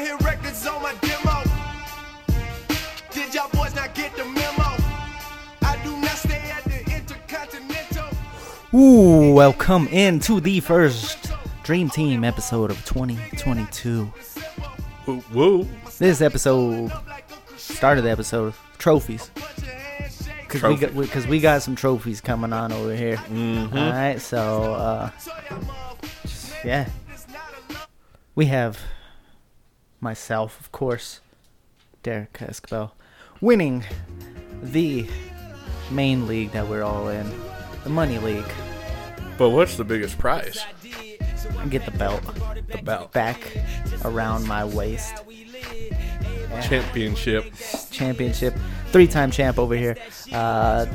hit records on my demo. Did y'all boys not get the memo? I do not stay at the Intercontinental. Ooh, welcome into the first Dream Team episode of 2022. Woo, woo. This episode, start of the episode, trophies. Because we got some trophies coming on over here. Mm-hmm. All right, so, yeah. We have myself, of course, Derek Escobar, winning the main league that we're all in, the money league. But what's the biggest prize? I get the belt. The belt. Back around my waist. Yeah. Championship. 3-time champ over here.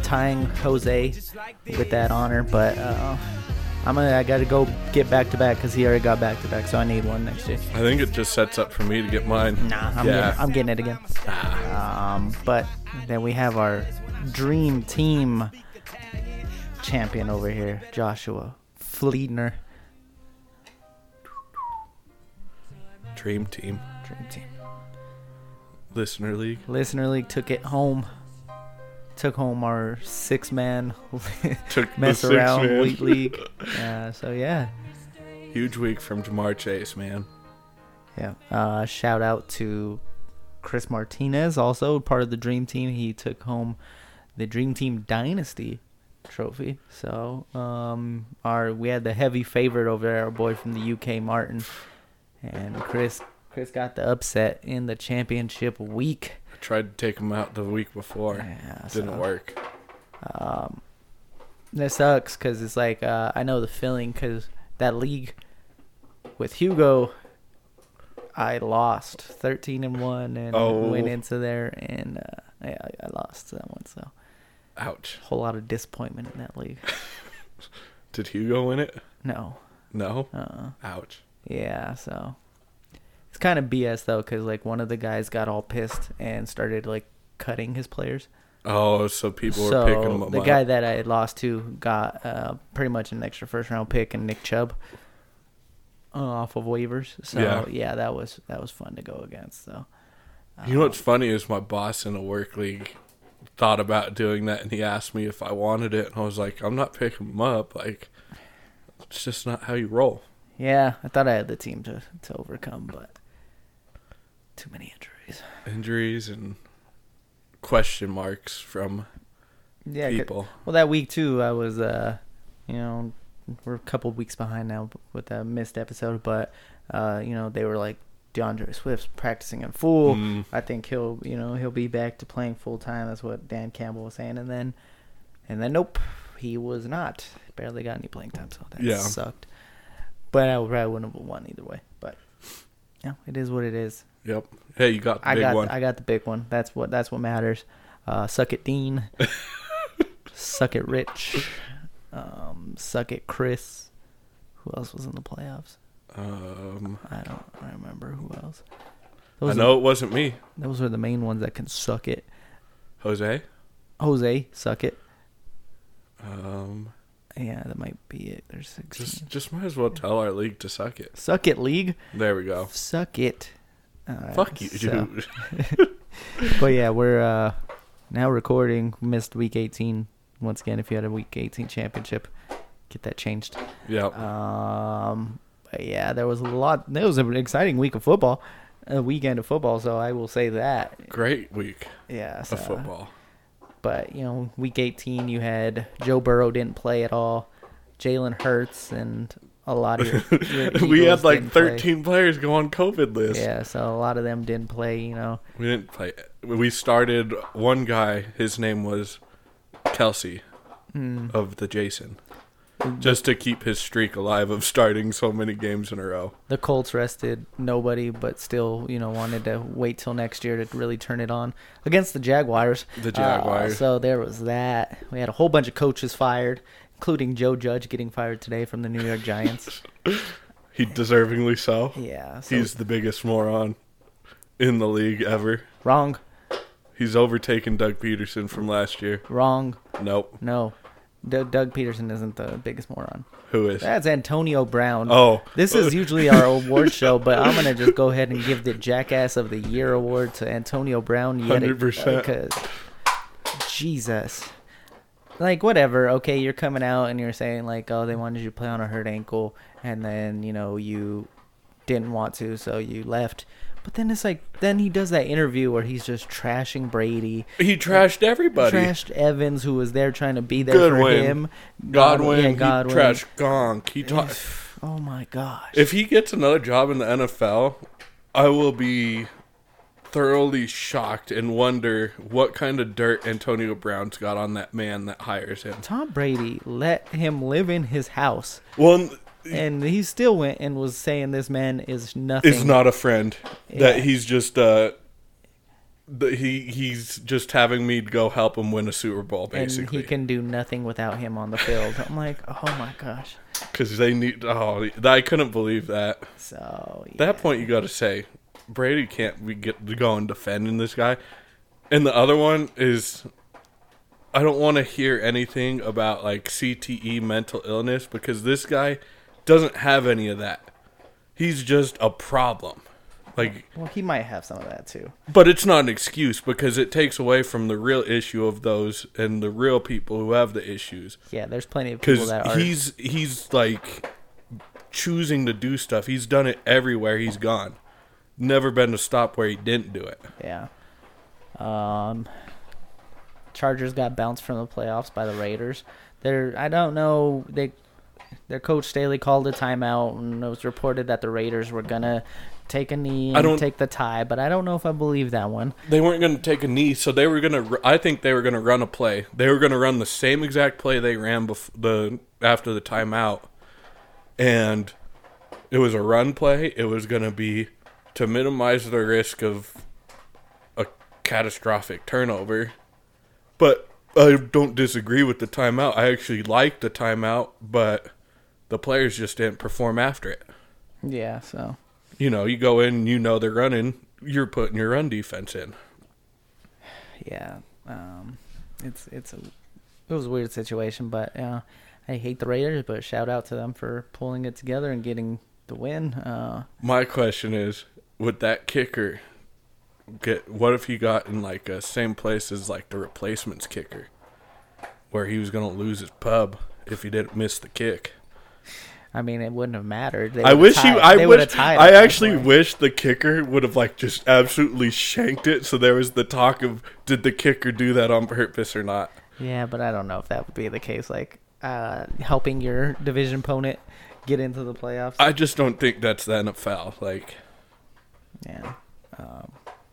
Tying Jose with that honor, but I got to go get back-to-back because he already got back-to-back, so I need one next year. I think it just sets up for me to get mine. I'm getting it again. But then we have our dream team champion over here, Joshua Fleetner. Dream team. Listener League took home our 6-man mess around wheat league. So yeah, huge week from Ja'Marr Chase, man. Yeah, shout out to Chris Martinez, also part of the Dream Team. He took home the Dream Team Dynasty trophy. So we had the heavy favorite over there, our boy from the UK, Martin, and Chris got the upset in the championship week. I tried to take him out the week before. Didn't work. That sucks because it's like, I know the feeling because that league with Hugo, I lost 13-1 and went into there and I lost that one. So, ouch. Whole lot of disappointment in that league. Did Hugo win it? No. Ouch. Yeah. So. It's kind of BS, though, because, like, one of the guys got all pissed and started, like, cutting his players. Oh, so people were picking them up. The guy that I had lost to got pretty much an extra first-round pick and Nick Chubb off of waivers. So, yeah, that was fun to go against, though. So. You know what's funny is my boss in a work league thought about doing that, and he asked me if I wanted it, and I was like, I'm not picking them up. Like, it's just not how you roll. Yeah, I thought I had the team to overcome, but... too many injuries. Injuries and question marks from people. Well, that week, too, I was, we're a couple of weeks behind now with that missed episode. But, they were like, DeAndre Swift's practicing in full. I think he'll be back to playing full time. That's what Dan Campbell was saying. And then nope, he was not. Barely got any playing time, so that sucked. But I probably wouldn't have won either way. But, yeah, it is what it is. Yep. Hey, you got the big one. I got the big one. That's what matters. Suck it, Dean. Suck it, Rich. Suck it, Chris. Who else was in the playoffs? I don't remember who else. I know it wasn't me. Those are the main ones that can suck it. Jose, suck it. Yeah, that might be it. There's 16. Just might as well tell our league to suck it. Suck it, league. There we go. Suck it. Fuck you, dude. But yeah, we're now recording. Missed week 18 once again. If you had a week 18 championship, get that changed. Yeah. But yeah, there was a lot. It was an exciting week of football, a weekend of football. So I will say that. Great week. Yeah. Of football. But week 18, you had Joe Burrow didn't play at all. Jalen Hurts and. A lot of your we had like 13 players go on COVID list. Yeah, so a lot of them didn't play. We didn't play. We started one guy. His name was Kelce of the Jason, just to keep his streak alive of starting so many games in a row. The Colts rested nobody, but still, wanted to wait till next year to really turn it on against the Jaguars. So there was that. We had a whole bunch of coaches fired. Including Joe Judge getting fired today from the New York Giants. He deservingly so. Yeah. So. He's the biggest moron in the league ever. Wrong. He's overtaken Doug Peterson from last year. Wrong. Nope. No. Doug Peterson isn't the biggest moron. Who is? That's Antonio Brown. Oh. This is usually our award show, but I'm going to just go ahead and give the Jackass of the Year award to Antonio Brown. 100%. Jesus. Like, whatever. Okay, you're coming out and you're saying, like, oh, they wanted you to play on a hurt ankle, and then, you know, you didn't want to, so you left. But then it's like, then he does that interview where he's just trashing Brady. He trashed everybody. Trashed Evans, who was there trying to be there for him. Godwin. He trashed Gronk. Oh, my gosh. If he gets another job in the NFL, I will be thoroughly shocked and wonder what kind of dirt Antonio Brown's got on that man that hires him. Tom Brady let him live in his house. Well, and he still went and was saying this man is nothing. Is not a friend. Yeah. That he's just he's just having me go help him win a Super Bowl, basically. And he can do nothing without him on the field. I'm like, oh my gosh. Because they need. Oh, I couldn't believe that. So yeah. At that point, you got to say Brady can't go and defend this guy. And the other one is, I don't want to hear anything about like CTE, mental illness, because this guy doesn't have any of that. He's just a problem. Like, well, he might have some of that too, but it's not an excuse because it takes away from the real issue of those and the real people who have the issues. Yeah, there's plenty of people that are. He's like choosing to do stuff. He's done it everywhere he's gone. Never been to stop where he didn't do it. Yeah. Chargers got bounced from the playoffs by the Raiders. I don't know. Their coach Staley called a timeout, and it was reported that the Raiders were going to take a knee and take the tie, but I don't know if I believe that one. They weren't going to take a knee, so they were going to, I think they were going to run a play. They were going to run the same exact play they ran after the timeout, and it was a run play. It was going to be to minimize the risk of a catastrophic turnover, but I don't disagree with the timeout. I actually liked the timeout, but the players just didn't perform after it. Yeah, so. You know, you go in, you know they're running, you're putting your run defense in. Yeah. It was a weird situation, but I hate the Raiders, but shout out to them for pulling it together and getting the win. My question is, would that kicker what if he got in like a same place as like the replacements kicker, where he was going to lose his pub if he didn't miss the kick? I mean, it wouldn't have mattered. I actually wish the kicker would have like just absolutely shanked it. So there was the talk of, did the kicker do that on purpose or not? Yeah, but I don't know if that would be the case. Like helping your division opponent get into the playoffs. I just don't think that's the NFL. Like, yeah,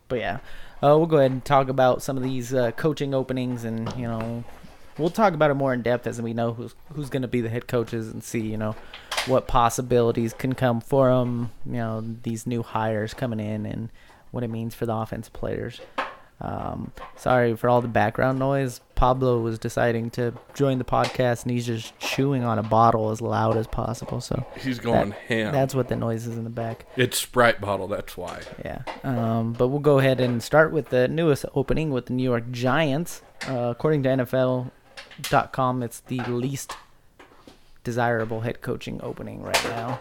but yeah, we'll go ahead and talk about some of these coaching openings and you know. We'll talk about it more in depth as we know who's going to be the head coaches and see, you know, what possibilities can come for them, you know, these new hires coming in and what it means for the offensive players. Sorry for all the background noise. Pablo was deciding to join the podcast, and he's just chewing on a bottle as loud as possible. So he's going ham. That's what the noise is in the back. It's Sprite bottle, that's why. Yeah. But we'll go ahead and start with the newest opening with the New York Giants. According to NFL.com, it's the least desirable head coaching opening right now.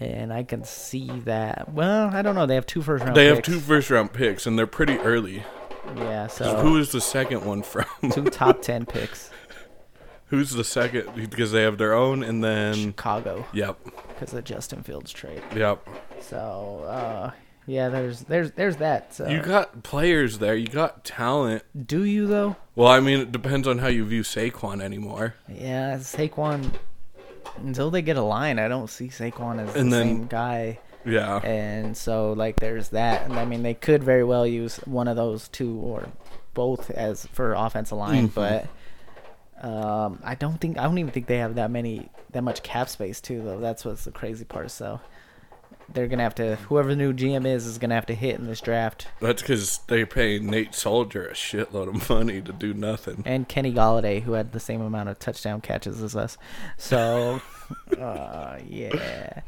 And I can see that. Well, I don't know. They have two first-round picks. They have two first-round picks, and they're pretty early. Yeah, so. Who is the second one from? Two top 10 picks. Who's the second? Because they have their own, and then. Chicago. Yep. Because of Justin Fields trade. Yep. So, yeah, there's that. So. You got players there. You got talent. Do you, though? Well, I mean, it depends on how you view Saquon anymore. Yeah, Saquon. Until they get a line, I don't see Saquon as same guy. Yeah. And so, like, there's that. And, I mean, they could very well use one of those two or both as for offensive line. Mm-hmm. But I don't even think they have that much cap space, too, though. That's what's the crazy part. So they're going to have to, whoever the new GM is going to have to hit in this draft. That's because they pay Nate Soldier a shitload of money to do nothing. And Kenny Galladay, who had the same amount of touchdown catches as us. So, yeah.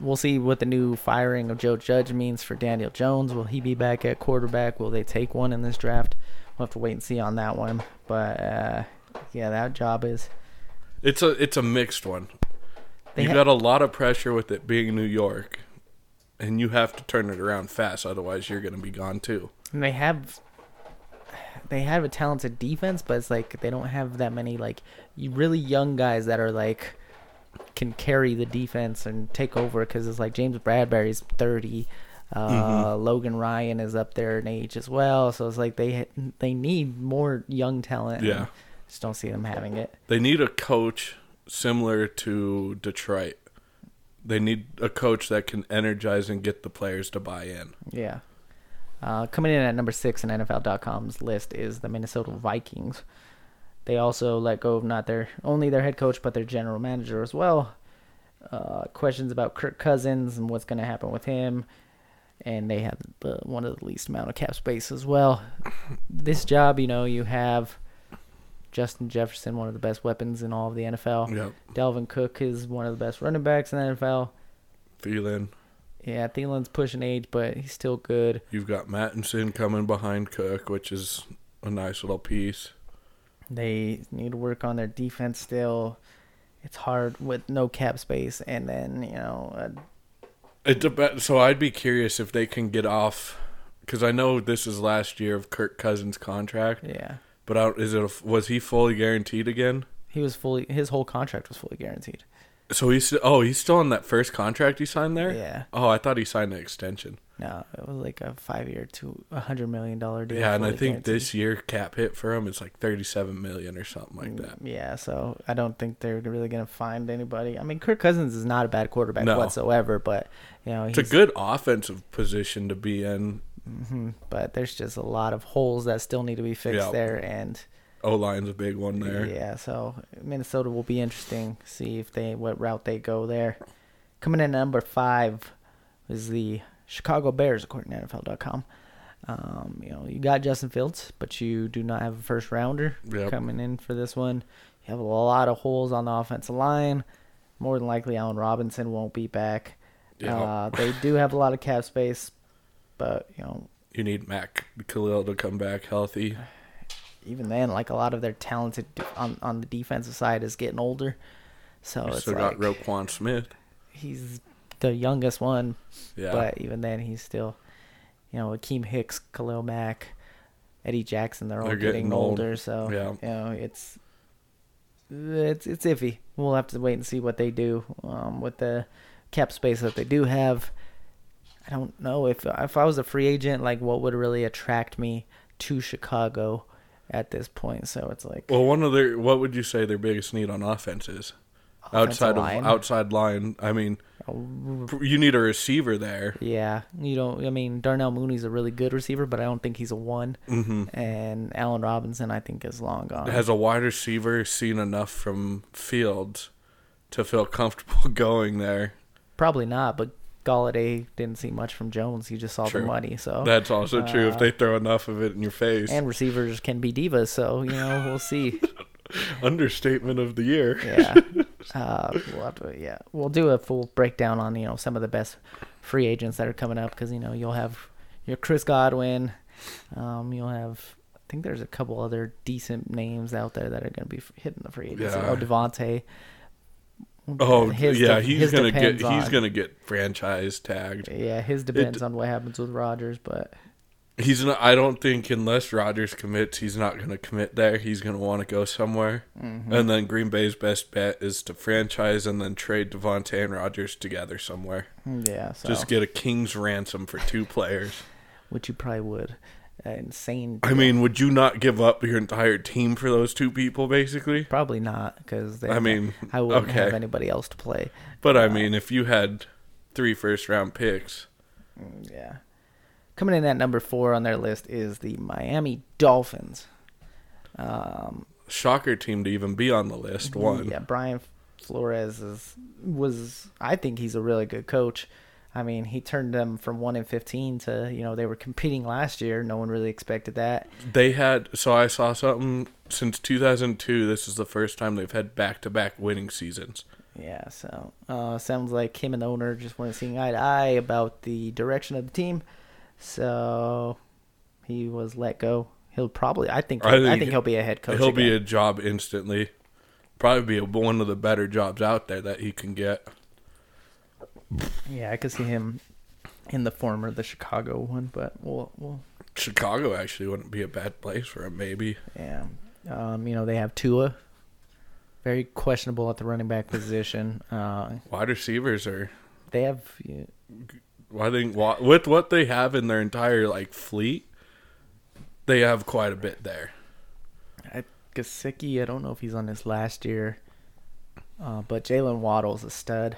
We'll see what the new firing of Joe Judge means for Daniel Jones. Will he be back at quarterback? Will they take one in this draft? We'll have to wait and see on that one. But, yeah, that job is It's a mixed one. You got a lot of pressure with it being New York, and you have to turn it around fast, otherwise you're going to be gone too. And they have a talented defense, but it's like they don't have that many like really young guys that are like can carry the defense and take over, because it's like James Bradbury's 30. Logan Ryan is up there in age as well, so it's like they need more young talent. Yeah, just don't see them having it. They need a coach similar to Detroit. They need a coach that can energize and get the players to buy in. Yeah. Coming in at number 6 in NFL.com's list is the Minnesota Vikings. They also let go of not only their head coach, but their general manager as well. Questions about Kirk Cousins and what's going to happen with him. And they have one of the least amount of cap space as well. This job, you have Justin Jefferson, one of the best weapons in all of the NFL. Yep. Dalvin Cook is one of the best running backs in the NFL. Thielen. Yeah, Thielen's pushing age, but he's still good. You've got Mattinson coming behind Cook, which is a nice little piece. They need to work on their defense still. It's hard with no cap space, and then, it depends. So I'd be curious if they can get off, because I know this is last year of Kirk Cousins' contract. Yeah, but was he fully guaranteed again? He was fully. His whole contract was fully guaranteed. So he's still on that first contract he signed there. Yeah. Oh, I thought he signed an extension. No, it was like a 5-year to $100 million deal. Yeah, and I think this year cap hit for him is like $37 million or something like that. Yeah, so I don't think they're really gonna find anybody. I mean, Kirk Cousins is not a bad quarterback whatsoever, but it's a good offensive position to be in. Mm-hmm, but there's just a lot of holes that still need to be fixed there, and O-line's a big one there. Yeah, so Minnesota will be interesting. See if what route they go there. Coming in at number 5 is the Chicago Bears, according to NFL.com. You got Justin Fields, but you do not have a first-rounder coming in for this one. You have a lot of holes on the offensive line. More than likely, Allen Robinson won't be back. Yep. They do have a lot of cap space, but, you need Mack Khalil to come back healthy. Even then, like, a lot of their talented on the defensive side is getting older. So it's like... You still got Roquan Smith. He's the youngest one. Yeah. But even then, he's still... Akeem Hicks, Khalil Mack, Eddie Jackson, they're all getting older. So, it's iffy. We'll have to wait and see what they do with the cap space that they do have. I don't know. If I was a free agent, like, what would really attract me to Chicago at this point? So it's like, well, what would you say their biggest need on offense is? Outside line. I mean, you need a receiver there. Yeah, Darnell Mooney's a really good receiver, but I don't think he's a one. Mm-hmm. And Allen Robinson, I think, is long gone. Has a wide receiver seen enough from Fields to feel comfortable going there? Probably not, but Galladay didn't see much from Jones. He just saw the money. So that's also true if they throw enough of it in your face. And receivers can be divas, so we'll see. Understatement of the year. Yeah. We'll do a full breakdown on some of the best free agents that are coming up, because you'll have your Chris Godwin, you'll have, I think there's a couple other decent names out there that are going to be hitting the free agency. Yeah. Davante. He's going to get franchise tagged. Yeah, his depends on what happens with Rodgers, but he's not. I don't think unless Rodgers commits, he's not going to commit there. He's going to want to go somewhere. Mm-hmm. And then Green Bay's best bet is to franchise and then trade Davante and Rodgers together somewhere. Yeah, so just get a king's ransom for two players, which you probably would. Insane. I mean, would you not give up your entire team for those two people, basically? Probably not, because I wouldn't have anybody else to play. But, if you had 3 first-round picks. Yeah. Coming in at number 4 on their list is the Miami Dolphins. Shocker team to even be on the list, one. Yeah, Brian Flores was I think he's a really good coach. I mean, he turned them from 1-15 to, they were competing last year. No one really expected that. They had, so I saw something, since 2002, this is the first time they've had back-to-back winning seasons. Yeah, so sounds like him and the owner just weren't seeing eye to eye about the direction of the team. So he was let go. I think he'll be a head coach. He'll be a job instantly. probably be one of the better jobs out there that he can get. Yeah, I could see him in the former, the Chicago one, but we'll... Chicago actually wouldn't be a bad place for him, maybe. Yeah. You know, they have Tua. Very questionable at the running back position. Wide receivers are... They have... You know, I think with what they have in their entire, like, fleet, they have quite a bit there. Gesicki, I don't know if he's on his last year, but Jalen Waddle's a stud.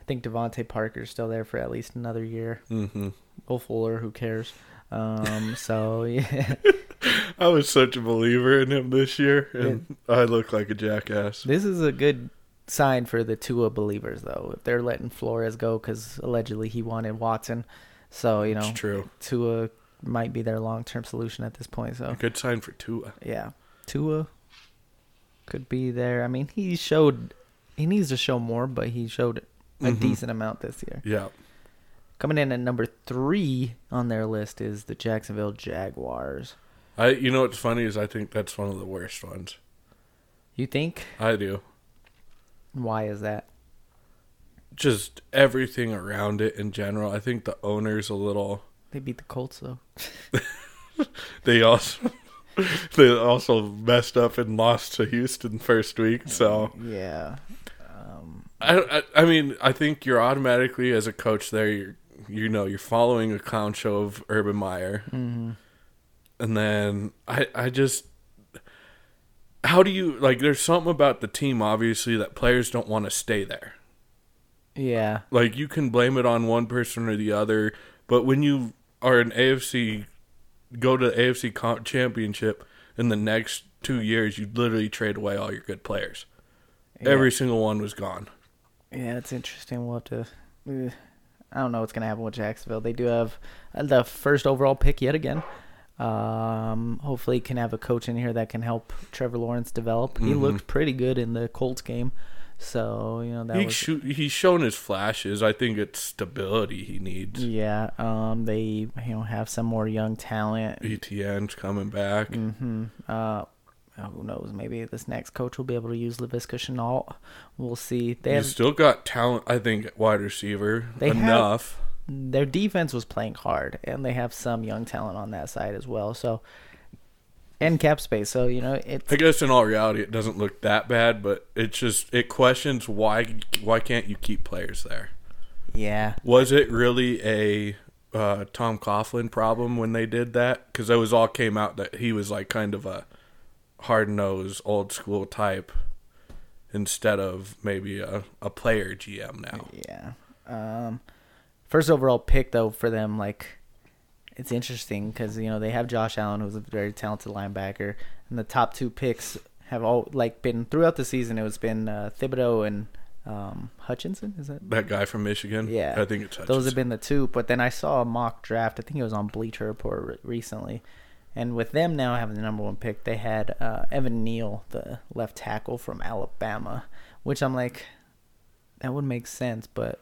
I think Devontae Parker's still there for at least another year. Mm-hmm. Will Fuller, who cares? So, yeah. I was such a believer in him this year, and I look like a jackass. This is a good sign for the Tua believers, though. If they're letting Flores go, because allegedly he wanted Watson. So, you know, it's true. Tua might be their long-term solution at this point. So, a good sign for Tua. Yeah. Tua could be there. I mean, he needs to show more, but he showed a decent amount this year. Yeah. Coming in at number 3 on their list is the Jacksonville Jaguars. You know what's funny is I think that's one of the worst ones. You think? I do. Why is that? Just everything around it in general. I think the owner's a little... They beat the Colts, though. They also messed up and lost to Houston first week, so... Yeah. I mean, I think you're automatically, as a coach there, you're following a clown show of Urban Meyer. Mm-hmm. And then I just... How do you... Like, there's something about the team, obviously, that players don't want to stay there. Yeah. Like, you can blame it on one person or the other, but when you are an AFC... Go to the AFC Championship in the next 2 years, you'd literally trade away all your good players. Yeah. Every single one was gone. Yeah, it's interesting. We'll have to... I don't know what's going to happen with Jacksonville. They do have the first overall pick yet again. Hopefully can have a coach in here that can help Trevor Lawrence develop. Mm-hmm. He looked pretty good in the Colts game. So, you know, he's shown his flashes. I think it's stability he needs. Yeah, they have some more young talent. ETN's coming back. Mm-hmm. Who knows? Maybe this next coach will be able to use Laviska Shenault. We'll see. They've still got talent. I think at wide receiver enough. Their defense was playing hard, and they have some young talent on that side as well. So, and cap space, so, you know, it's... I guess in all reality, it doesn't look that bad, but it's just, it questions why can't you keep players there? Yeah. Was it really a Tom Coughlin problem when they did that? Because it was all came out that he was, like, kind of a hard-nosed, old-school type instead of maybe a player GM now. Yeah. First overall pick, though, for them, like... It's interesting because, you know, they have Josh Allen, who's a very talented linebacker, and the top 2 picks have all, like, been throughout the season. It's been Thibodeau and Hutchinson. Is that guy from Michigan? Yeah, I think it's Hutchinson. Those have been the 2. But then I saw a mock draft. I think it was on Bleacher Report recently, and with them now having the number 1 pick, they had Evan Neal, the left tackle from Alabama, which I'm like, that would make sense. But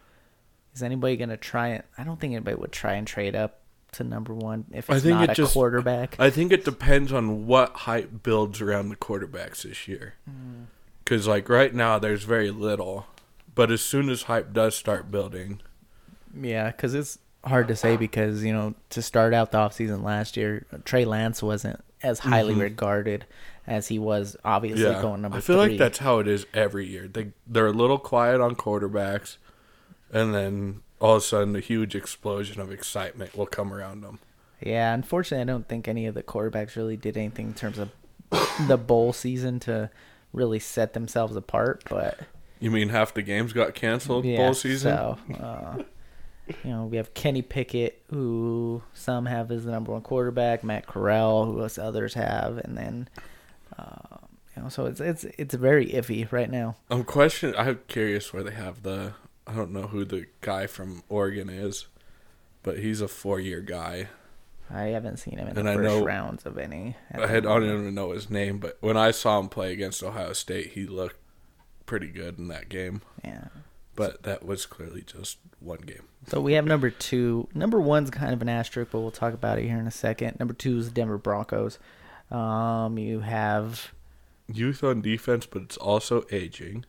is anybody gonna try it? I don't think anybody would try and trade up to number 1 if it's not a quarterback. I think it depends on what hype builds around the quarterbacks this year. Because, like, right now there's very little. But as soon as hype does start building... Yeah, because it's hard to say because, you know, to start out the offseason last year, Trey Lance wasn't as highly regarded as he was obviously going number 3. I feel like that's how it is every year. They're a little quiet on quarterbacks, and then... all of a sudden, a huge explosion of excitement will come around them. Yeah, unfortunately, I don't think any of the quarterbacks really did anything in terms of the bowl season to really set themselves apart. But you mean half the games got canceled bowl season? So, you know, we have Kenny Pickett, who some have as the number 1 quarterback, Matt Corral, who us others have, and then you know, so it's very iffy right now. I'm curious where they have the. I don't know who the guy from Oregon is, but he's a 4-year guy. I haven't seen him in the first rounds of any. I don't even know his name, but when I saw him play against Ohio State, he looked pretty good in that game. Yeah. But that was clearly just one game. So we have number 2. Number 1's kind of an asterisk, but we'll talk about it here in a second. Number 2 is the Denver Broncos. You have youth on defense, but it's also aging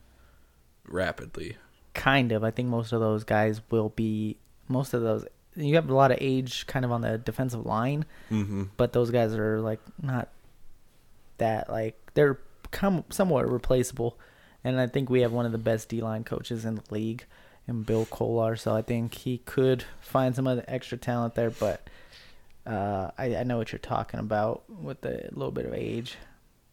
rapidly. Kind of. I think most of those guys will be – most of those – you have a lot of age kind of on the defensive line, mm-hmm. but those guys are, like, not that, like, they're somewhat replaceable. And I think we have one of the best D-line coaches in the league in Bill Kolar, so I think he could find some other extra talent there, but I know what you're talking about with a little bit of age.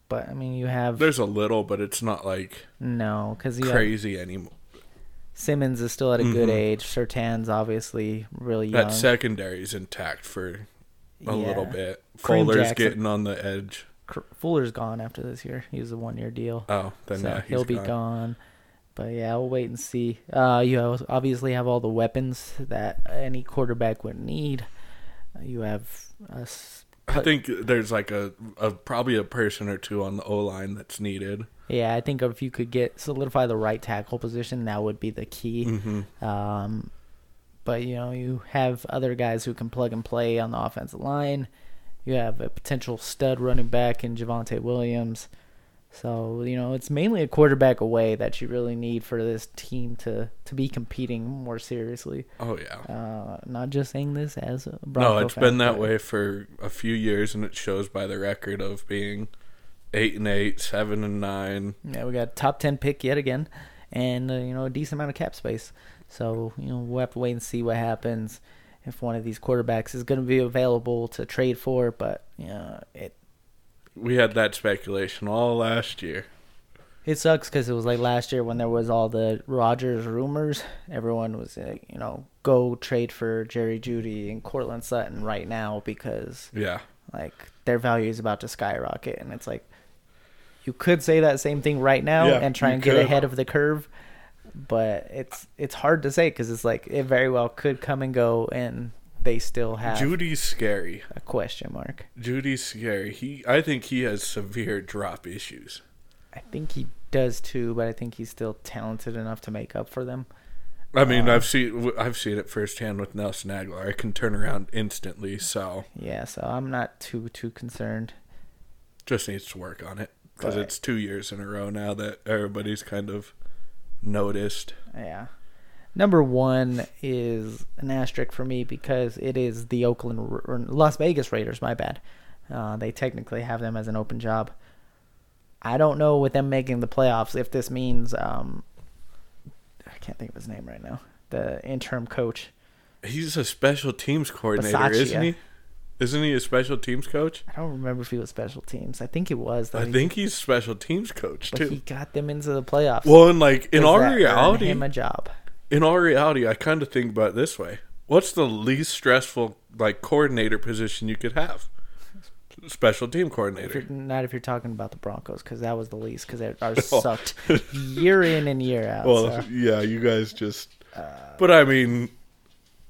But, I mean, you have... There's a little, but it's not, like, no, 'cause crazy anymore. Simmons is still at a good age. Sertan's obviously really young. That secondary's intact for a little bit. Fuller's getting on the edge. Fuller's gone after this year. He was a one-year deal. Oh, then so yeah, he'll be gone. But, yeah, we'll wait and see. You obviously have all the weapons that any quarterback would need. You have us. I think there's, like, a probably a person or two on the O-line that's needed. Yeah, I think if you could solidify the right tackle position, that would be the key. Mm-hmm. But, you know, you have other guys who can plug and play on the offensive line. You have a potential stud running back in Javonte Williams. So, you know, it's mainly a quarterback away that you really need for this team to be competing more seriously. Oh, yeah. Not just saying this as a Bronco fan. No, it's been that way for a few years, and it shows by the record of being... 8-8, 7-9. Yeah, we got top 10 pick yet again, and you know, a decent amount of cap space. So you know, we'll have to wait and see what happens if one of these quarterbacks is going to be available to trade for. But you know, we had that speculation all last year. It sucks because it was like last year when there was all the Rodgers rumors. Everyone was like, you know, go trade for Jerry Jeudy and Cortland Sutton right now because like their value is about to skyrocket, and it's like. You could say that same thing right now and try and get ahead of the curve, but it's hard to say because it's like it very well could come and go, and they still have. Judy's scary. A question mark. Judy's scary. I think he has severe drop issues. I think he does too, but I think he's still talented enough to make up for them. I mean, I've seen it firsthand with Nelson Aguilar. I can turn around instantly. So yeah, so I'm not too concerned. Just needs to work on it. Because it's 2 years in a row now that everybody's kind of noticed. Yeah. Number one is an asterisk for me because it is the Las Vegas Raiders, my bad. They technically have them as an open job. I don't know with them making the playoffs if this means I can't think of his name right now. The interim coach. He's a special teams coordinator, Bisaccia. Isn't he? Isn't he a special teams coach? I don't remember if he was special teams. I think he was. Though. I think he's special teams coach, too. But he got them into the playoffs. Well, and like, in all reality... him a job. In all reality, I kind of think about it this way. What's the least stressful, like, coordinator position you could have? Special team coordinator. If you're talking about the Broncos, because that was the least, because they are sucked year in and year out. Well, so. Yeah, you guys just... but, I mean...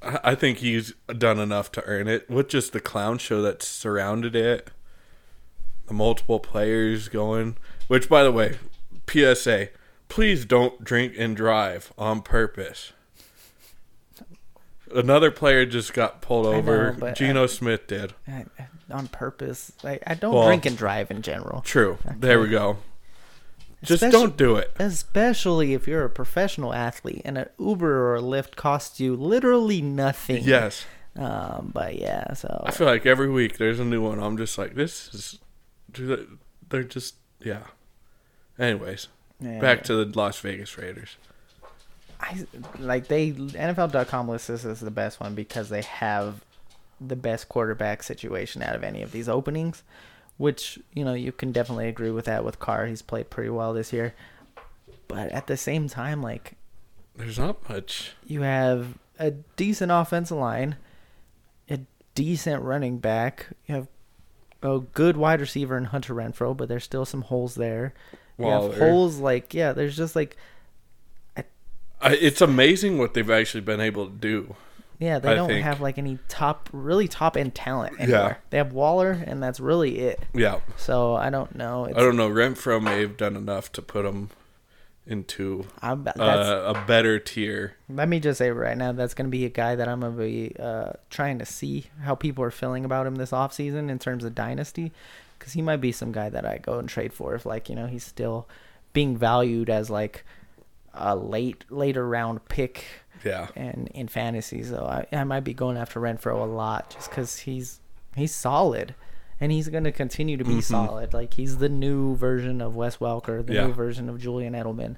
I think he's done enough to earn it. With just the clown show that surrounded it, the multiple players going. Which, by the way, PSA, please don't drink and drive on purpose. Another player just got pulled over. Geno Smith did. On purpose. Like, I don't drink and drive in general. True. Okay. There we go. Just don't do it. Especially if you're a professional athlete and an Uber or a Lyft costs you literally nothing. Yes. But yeah, so. I feel like every week there's a new one. I'm just like, this is. They're just. Yeah. Anyways, back to the Las Vegas Raiders. NFL.com lists this as the best one because they have the best quarterback situation out of any of these openings. Which, you know, you can definitely agree with that with Carr. He's played pretty well this year. But at the same time, like... There's not much. You have a decent offensive line, a decent running back. You have a good wide receiver in Hunter Renfrow, but there's still some holes there. You have holes like... Yeah, there's just like... It's amazing what they've actually been able to do. Yeah, they don't have like any top-end talent anywhere. Yeah. They have Waller, and that's really it. Yeah. So I don't know. I don't know. Renfrow may have done enough to put them into a better tier. Let me just say right now, that's going to be a guy that I'm going to be trying to see how people are feeling about him this offseason in terms of dynasty. because he might be some guy that I go and trade for if, like, you know, he's still being valued as like a later round pick. Yeah. And in fantasy, so I might be going after Renfro a lot just because he's solid, and he's going to continue to be solid. Like, he's the new version of Wes Welker, the new version of Julian Edelman.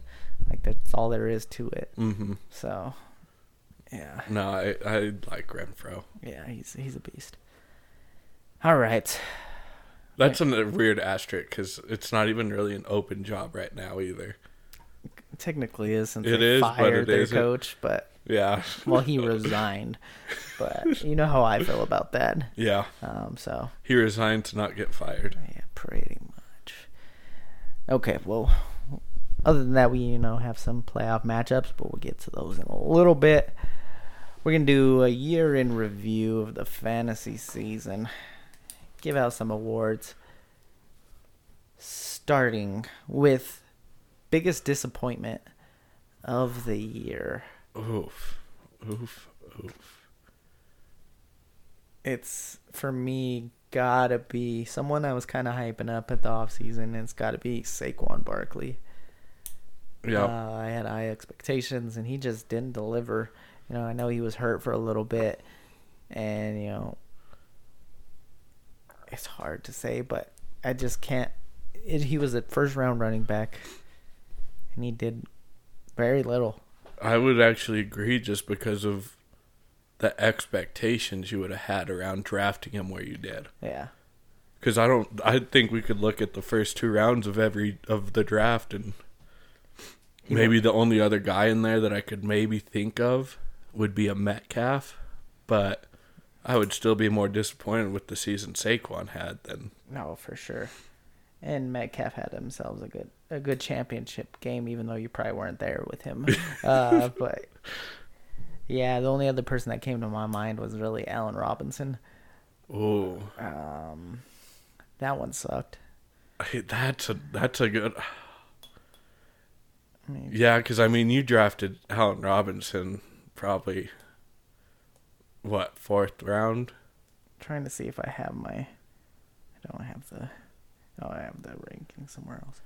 Like, that's all there is to it. So, yeah. No, I like Renfro. Yeah, he's a beast. All right. That's a weird asterisk because it's not even really an open job right now either. Technically is, since they fired their coach, but yeah, well, he resigned. But you know how I feel about that. Yeah. So he resigned to not get fired. Yeah, pretty much. Okay. Well, other than that, we have some playoff matchups, but we'll get to those in a little bit. We're gonna do a year in review of the fantasy season. Give out some awards. Starting with biggest disappointment of the year. Oof. It's, for me, gotta be someone I was kind of hyping up at the offseason. It's gotta be Saquon Barkley. Yeah. I had high expectations, and he just didn't deliver. I know he was hurt for a little bit, and, it's hard to say, but I just can't. He was a first-round running back. And he did very little. I would actually agree, just because of the expectations you would have had around drafting him where you did. Yeah. Because I think we could look at the first two rounds of the draft, and maybe the only other guy in there that I could maybe think of would be a Metcalf, but I would still be more disappointed with the season Saquon had than. No, for sure. And Metcalf had themselves a good championship game, even though you probably weren't there with him. But yeah, the only other person that came to my mind was really Allen Robinson. Ooh. That one sucked. That's a good. Yeah, because you drafted Allen Robinson probably what, fourth round? I'm trying to see if I have I have that ranking somewhere else.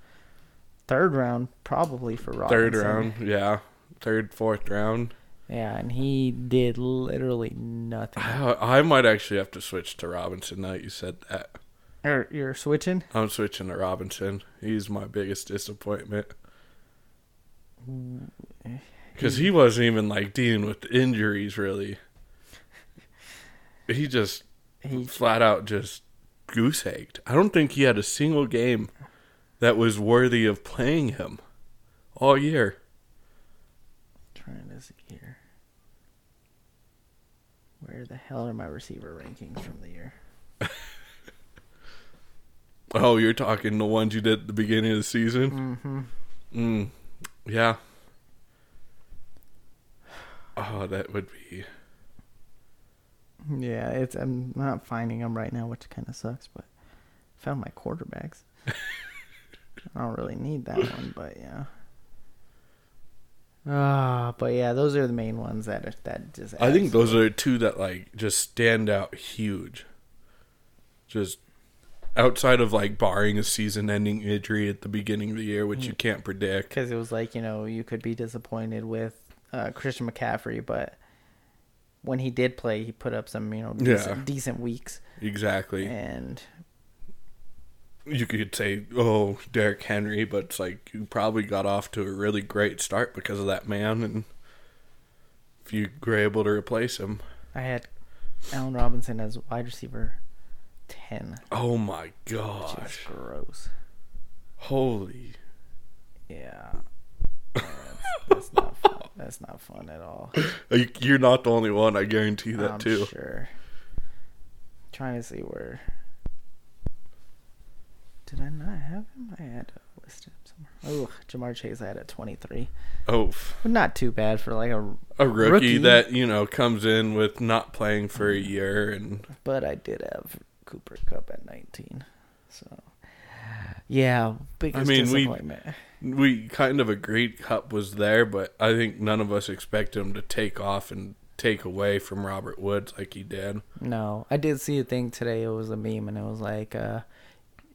Third round, probably, for Robinson. Third round, yeah. Third, fourth round. Yeah, and he did literally nothing. I might actually have to switch to Robinson now you said that. You're switching? I'm switching to Robinson. He's my biggest disappointment. Because he wasn't even, dealing with injuries, really. He just flat out just goose egged. I don't think he had a single game that was worthy of playing him all year. I'm trying to see here. Where the hell are my receiver rankings from the year? Oh, you're talking the ones you did at the beginning of the season? Mm-hmm. Yeah. Oh, that would be... Yeah, I'm not finding them right now, which kind of sucks, but I found my quarterbacks. I don't really need that one, but yeah. But yeah, those are the main ones that just... I think those are two that, just stand out huge. Just outside of, barring a season-ending injury at the beginning of the year, which you can't predict. Because it was you could be disappointed with Christian McCaffrey, but... When he did play, he put up some, decent weeks. Exactly. And you could say, oh, Derek Henry, but it's you probably got off to a really great start because of that man, and if you were able to replace him. I had Allen Robinson as wide receiver 10. Oh, my gosh. Which is gross. Holy. Yeah. That's not fun. That's not fun at all. You're not the only one. I guarantee that, too. I'm sure. I'm trying to see where. Did I not have him? I had listed him somewhere. Oh, Ja'Marr Chase I had at 23. Oh. But not too bad for a rookie that, comes in with not playing for a year. But I did have Cooper Kupp at 19. So, yeah, biggest disappointment. We kind of agreed Cup was there, but I think none of us expect him to take off and take away from Robert Woods like he did. No, I did see a thing today. It was a meme, and it was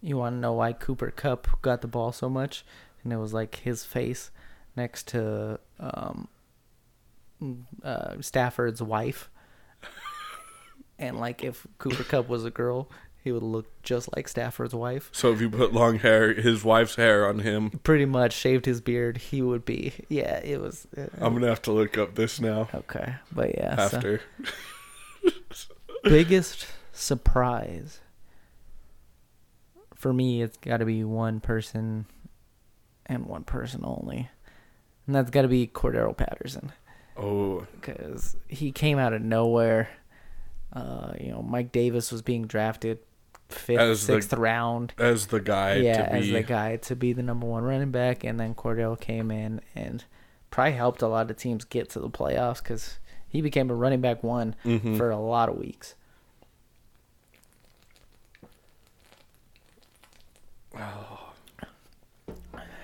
You want to know why Cooper Kupp got the ball so much? And it was like his face next to Stafford's wife. And like if Cooper Kupp was a girl, he would look just like Stafford's wife. So if you put long hair, his wife's hair on him. Pretty much shaved his beard, he would be. Yeah, it was. I'm going to have to look up this now. Okay. But yeah. After. So. Biggest surprise. For me, it's got to be one person and one person only. And that's got to be Cordarrelle Patterson. Oh. Because he came out of nowhere. You know, Mike Davis was being drafted sixth round. As the guy to be the number one running back. And then Cordell came in and probably helped a lot of teams get to the playoffs because he became a running back one for a lot of weeks. Oh.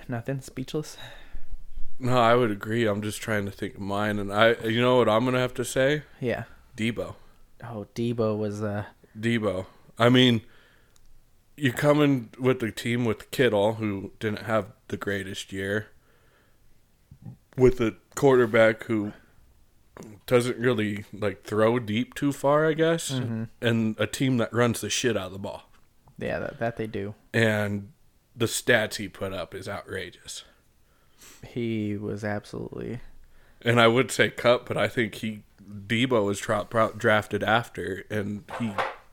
Nothing? Speechless? No, I would agree. I'm just trying to think of mine. And you know what I'm going to have to say? Yeah. Debo. Oh, Debo was Debo. I mean, you come in with the team with Kittle, who didn't have the greatest year, with a quarterback who doesn't really like throw deep too far, I guess, and a team that runs the shit out of the ball. Yeah, that they do. And the stats he put up is outrageous. He was absolutely. And I would say Cup, but I think Debo was drafted after, and he...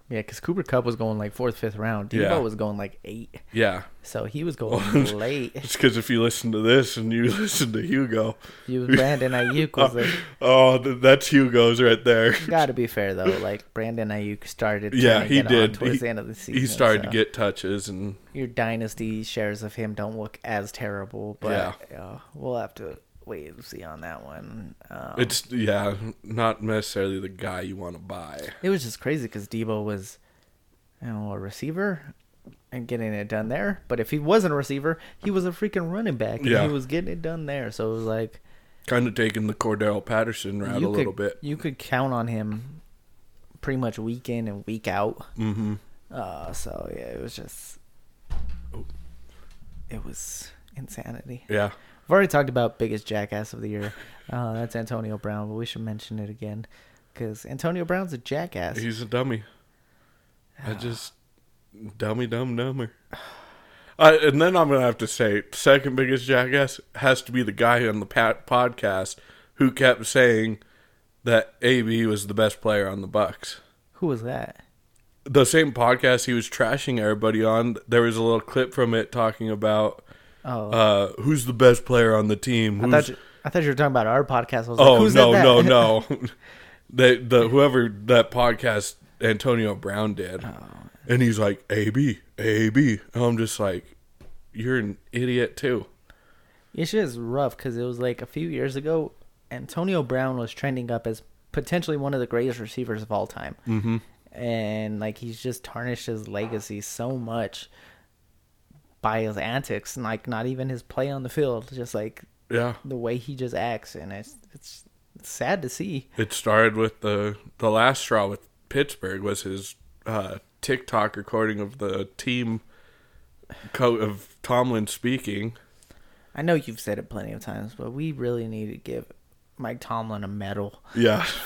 Yeah, because Cooper Kupp was going like 4th, 5th round. Debo was going like 8. Yeah. So he was going late. It's because if you listen to this and you listen to Hugo... Brandon Ayuk was like... Oh, that's Hugo's right there. Gotta be fair, though. Like, Brandon Ayuk started... Yeah, he did. Towards the end of the season. He started to get touches and... Your dynasty shares of him don't look as terrible, but we'll have to... wait and see on that one. It's not necessarily the guy you want to buy. It was just crazy because Debo was, a receiver and getting it done there. But if he wasn't a receiver, he was a freaking running back. And he was getting it done there. So it was like kind of taking the Cordarrelle Patterson route little bit. You could count on him pretty much week in and week out. It was just it was insanity. Yeah. I've already talked about biggest jackass of the year. That's Antonio Brown, but we should mention it again because Antonio Brown's a jackass. He's a dummy. Dumber. And then I'm going to have to say, second biggest jackass has to be the guy on the podcast who kept saying that AB was the best player on the Bucks. Who was that? The same podcast he was trashing everybody on. There was a little clip from it talking about... who's the best player on the team? I thought you were talking about our podcast. I was no. Whoever that podcast Antonio Brown did, and he's like AB. And I'm just like, you're an idiot too. It's just rough because it was like a few years ago, Antonio Brown was trending up as potentially one of the greatest receivers of all time, and like he's just tarnished his legacy so much. By his antics and like not even his play on the field, just like the way he just acts, and it's sad to see. It started with the last straw with Pittsburgh was his TikTok recording of the team coat of Tomlin speaking. I know you've said it plenty of times, but we really need to give Mike Tomlin a medal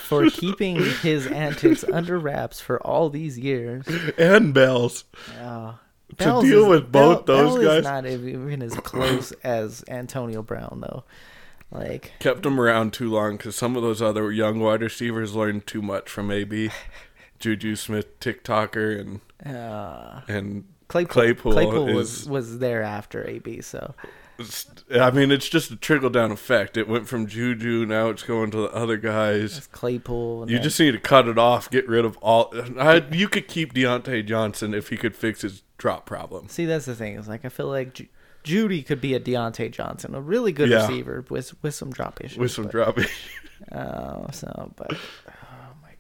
for keeping his antics under wraps for all these years and bells. Bell's to deal with both those guys. Is not even as close as Antonio Brown, though. Like kept him around too long because some of those other young wide receivers learned too much from AB, Juju Smith, TikToker, and Claypool. Claypool was there after AB, so. I mean, it's just a trickle-down effect. It went from Juju, now it's going to the other guys. It's Claypool. And you just need to cut it off, get rid of all... you could keep Deontay Johnson if he could fix his drop problem. See, that's the thing. It's like I feel like Judy could be a Deontay Johnson, a really good receiver with some drop issues. With some drop issues. Oh, my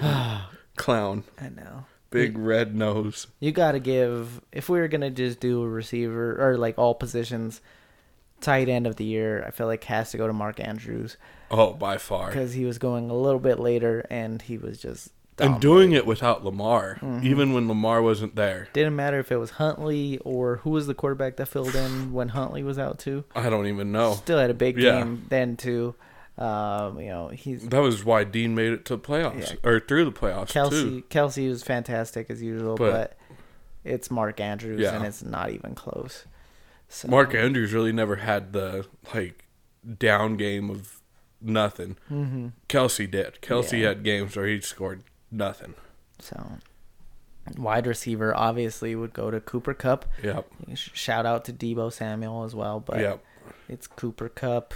gosh. Clown. I know. Big red nose. You got to give, if we were going to just do a receiver or like all positions, tight end of the year, I feel like has to go to Mark Andrews. Oh, by far. Because he was going a little bit later and he was just dominate. And doing it without Lamar, even when Lamar wasn't there. Didn't matter if it was Huntley or who was the quarterback that filled in when Huntley was out too. I don't even know. Still had a big game then too. You know, that was why Dean made it to the playoffs or through the playoffs too. Kelce was fantastic as usual, but it's Mark Andrews and it's not even close. So. Mark Andrews really never had the like down game of nothing. Mm-hmm. Kelce did. Kelce had games where he scored nothing. So, wide receiver obviously would go to Cooper Kupp. Yep. Shout out to Deebo Samuel as well, but it's Cooper Kupp.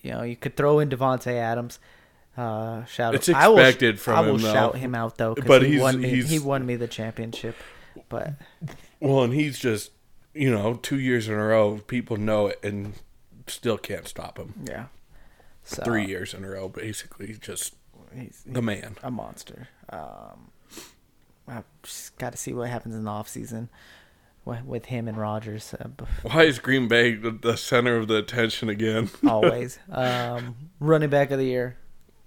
You know, you could throw in Davante Adams. Shout it's out. Expected from him. I will shout him out though, because he won me the championship. But well, and he's just 2 years in a row, people know it and still can't stop him. Yeah. So, 3 years in a row, basically, he's the man, a monster. I've just got to see what happens in the offseason with him and Rodgers. Why is Green Bay the center of the attention again? Always. Running back of the year,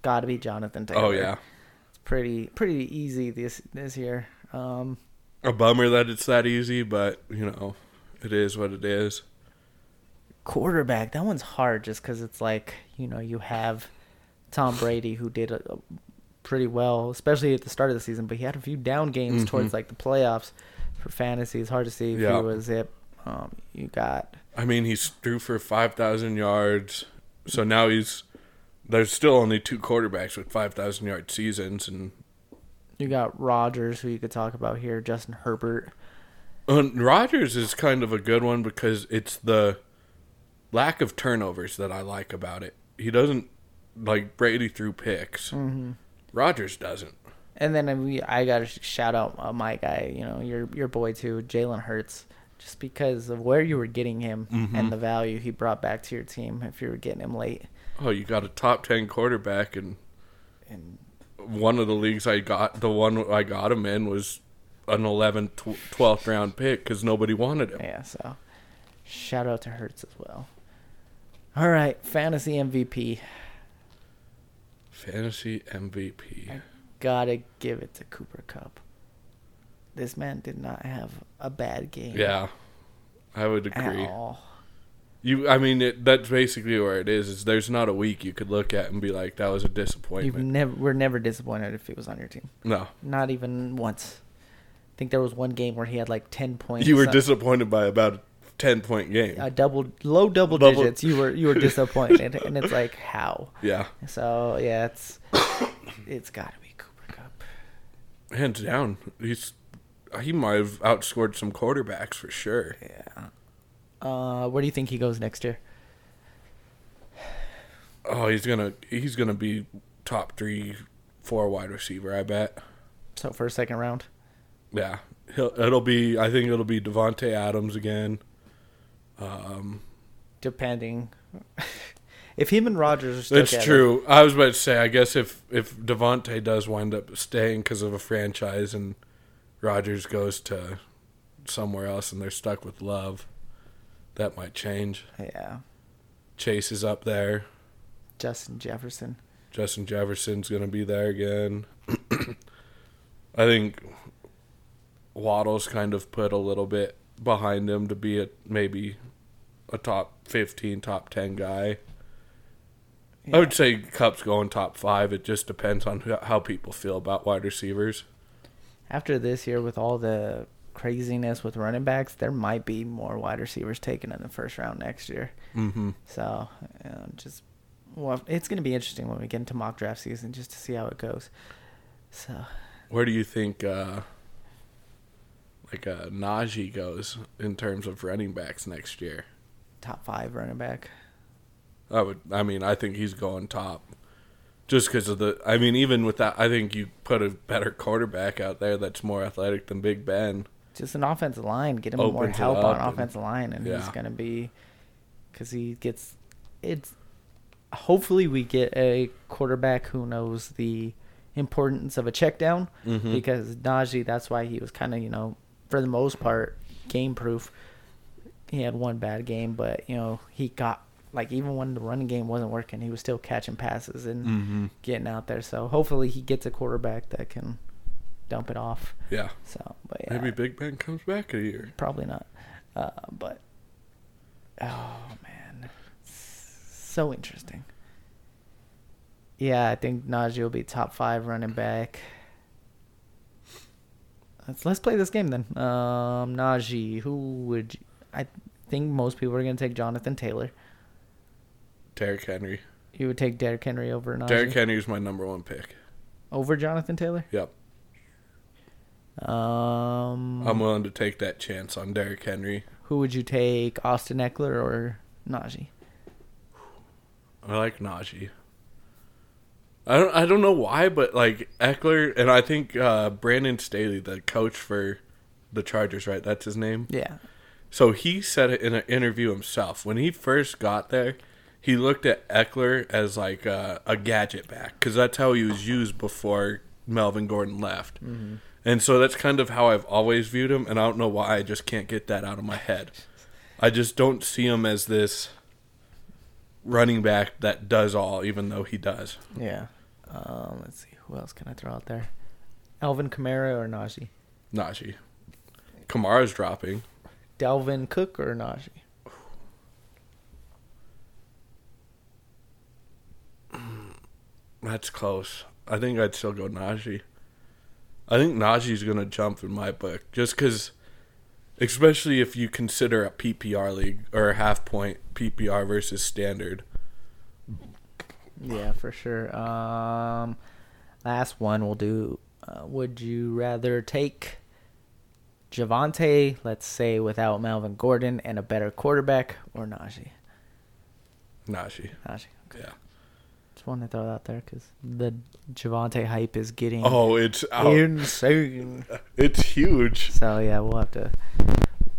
got to be Jonathan Taylor. Oh yeah, it's pretty easy this year. A bummer that it's that easy, but it is what it is. Quarterback, that one's hard just because it's like, you have Tom Brady who did pretty well, especially at the start of the season, but he had a few down games towards like the playoffs for fantasy. It's hard to see if he was it. You got. I mean, he's threw for 5,000 yards, so now there's still only two quarterbacks with 5,000 yard seasons, and you got Rodgers, who you could talk about here, Justin Herbert. Rodgers is kind of a good one because it's the lack of turnovers that I like about it. He doesn't, like Brady threw picks. Mm-hmm. Rodgers doesn't. And then I got to shout out my guy, your boy too, Jalen Hurts, just because of where you were getting him and the value he brought back to your team if you were getting him late. Oh, you got a top 10 quarterback, and one of the leagues I got him in was an 11th, 12th round pick because nobody wanted him. Yeah, so shout out to Hurts as well. All right, fantasy MVP. Fantasy MVP. I gotta give it to Cooper Kupp. This man did not have a bad game. Yeah, I would agree. At all. That's basically where it is. Is there's not a week you could look at and be like, that was a disappointment. We're never disappointed if he was on your team. No, not even once. I think there was one game where he had like 10 points. You were disappointed by about 10-point game, low double digits. You were disappointed, and it's like how? Yeah. So yeah, it's got to be Cooper Kupp. Hands down, he might have outscored some quarterbacks for sure. Yeah. Where do you think he goes next year? Oh, he's gonna be top 3-4 wide receiver, I bet. So for a second round. Yeah, I think it'll be Davante Adams again. Depending if him and Rodgers are still together. It's true. I was about to say, I guess if Davante does wind up staying because of a franchise and Rodgers goes to somewhere else and they're stuck with Love, that might change. Yeah. Chase is up there. Justin Jefferson's going to be there again. I think Waddle's kind of put a little bit behind him to be maybe a top 15, top 10 guy. Yeah. I would say Kupp's going top 5. It just depends on how people feel about wide receivers. After this year, with all the craziness with running backs, there might be more wide receivers taken in the first round next year. Mm-hmm. So, it's going to be interesting when we get into mock draft season just to see how it goes. So, where do you think Najee goes in terms of running backs next year? Top 5 running back. I think he's going top. Just because of even with that, I think you put a better quarterback out there that's more athletic than Big Ben. Just an offensive line. Get him more help on offensive line. And he's going to be, because he gets, it's, hopefully we get a quarterback who knows the importance of a check down, because Najee, that's why he was kind of, for the most part, game proof. He had one bad game, but he got, like, even when the running game wasn't working, he was still catching passes and getting out there. So hopefully he gets a quarterback that can dump it off. Yeah. So, but yeah. Maybe Big Ben comes back in a year. Probably not. But, oh, man. So interesting. Yeah, I think Najee will be top 5 running back. Let's play this game then. Najee, who would you, I think most people are going to take Jonathan Taylor. Derrick Henry. You would take Derrick Henry over Najee? Derrick Henry is my number 1 pick. Over Jonathan Taylor? Yep. I'm willing to take that chance on Derrick Henry. Who would you take, Austin Eckler or Najee? I like Najee. I don't know why, but like Eckler, and I think Brandon Staley, the coach for the Chargers, right? That's his name? Yeah. So he said it in an interview himself. When he first got there, he looked at Eckler as like a gadget back, because that's how he was used before Melvin Gordon left. Mm-hmm. And so that's kind of how I've always viewed him, and I don't know why I just can't get that out of my head. I just don't see him as this running back that does all, even though he does. Yeah. Let's see. Who else can I throw out there? Alvin Kamara or Najee? Najee. Kamara's dropping. Dalvin Cook or Najee? That's close. I think I'd still go Najee. I think Najee's going to jump in my book, just because, especially if you consider a PPR league or a half-point PPR versus standard. Yeah, for sure. Last one we'll do. Would you rather take Javante, let's say, without Melvin Gordon and a better quarterback, or Najee? Najee. Okay. Yeah. Just wanted to throw it out there because the Javante hype is getting it's insane. It's huge. So yeah,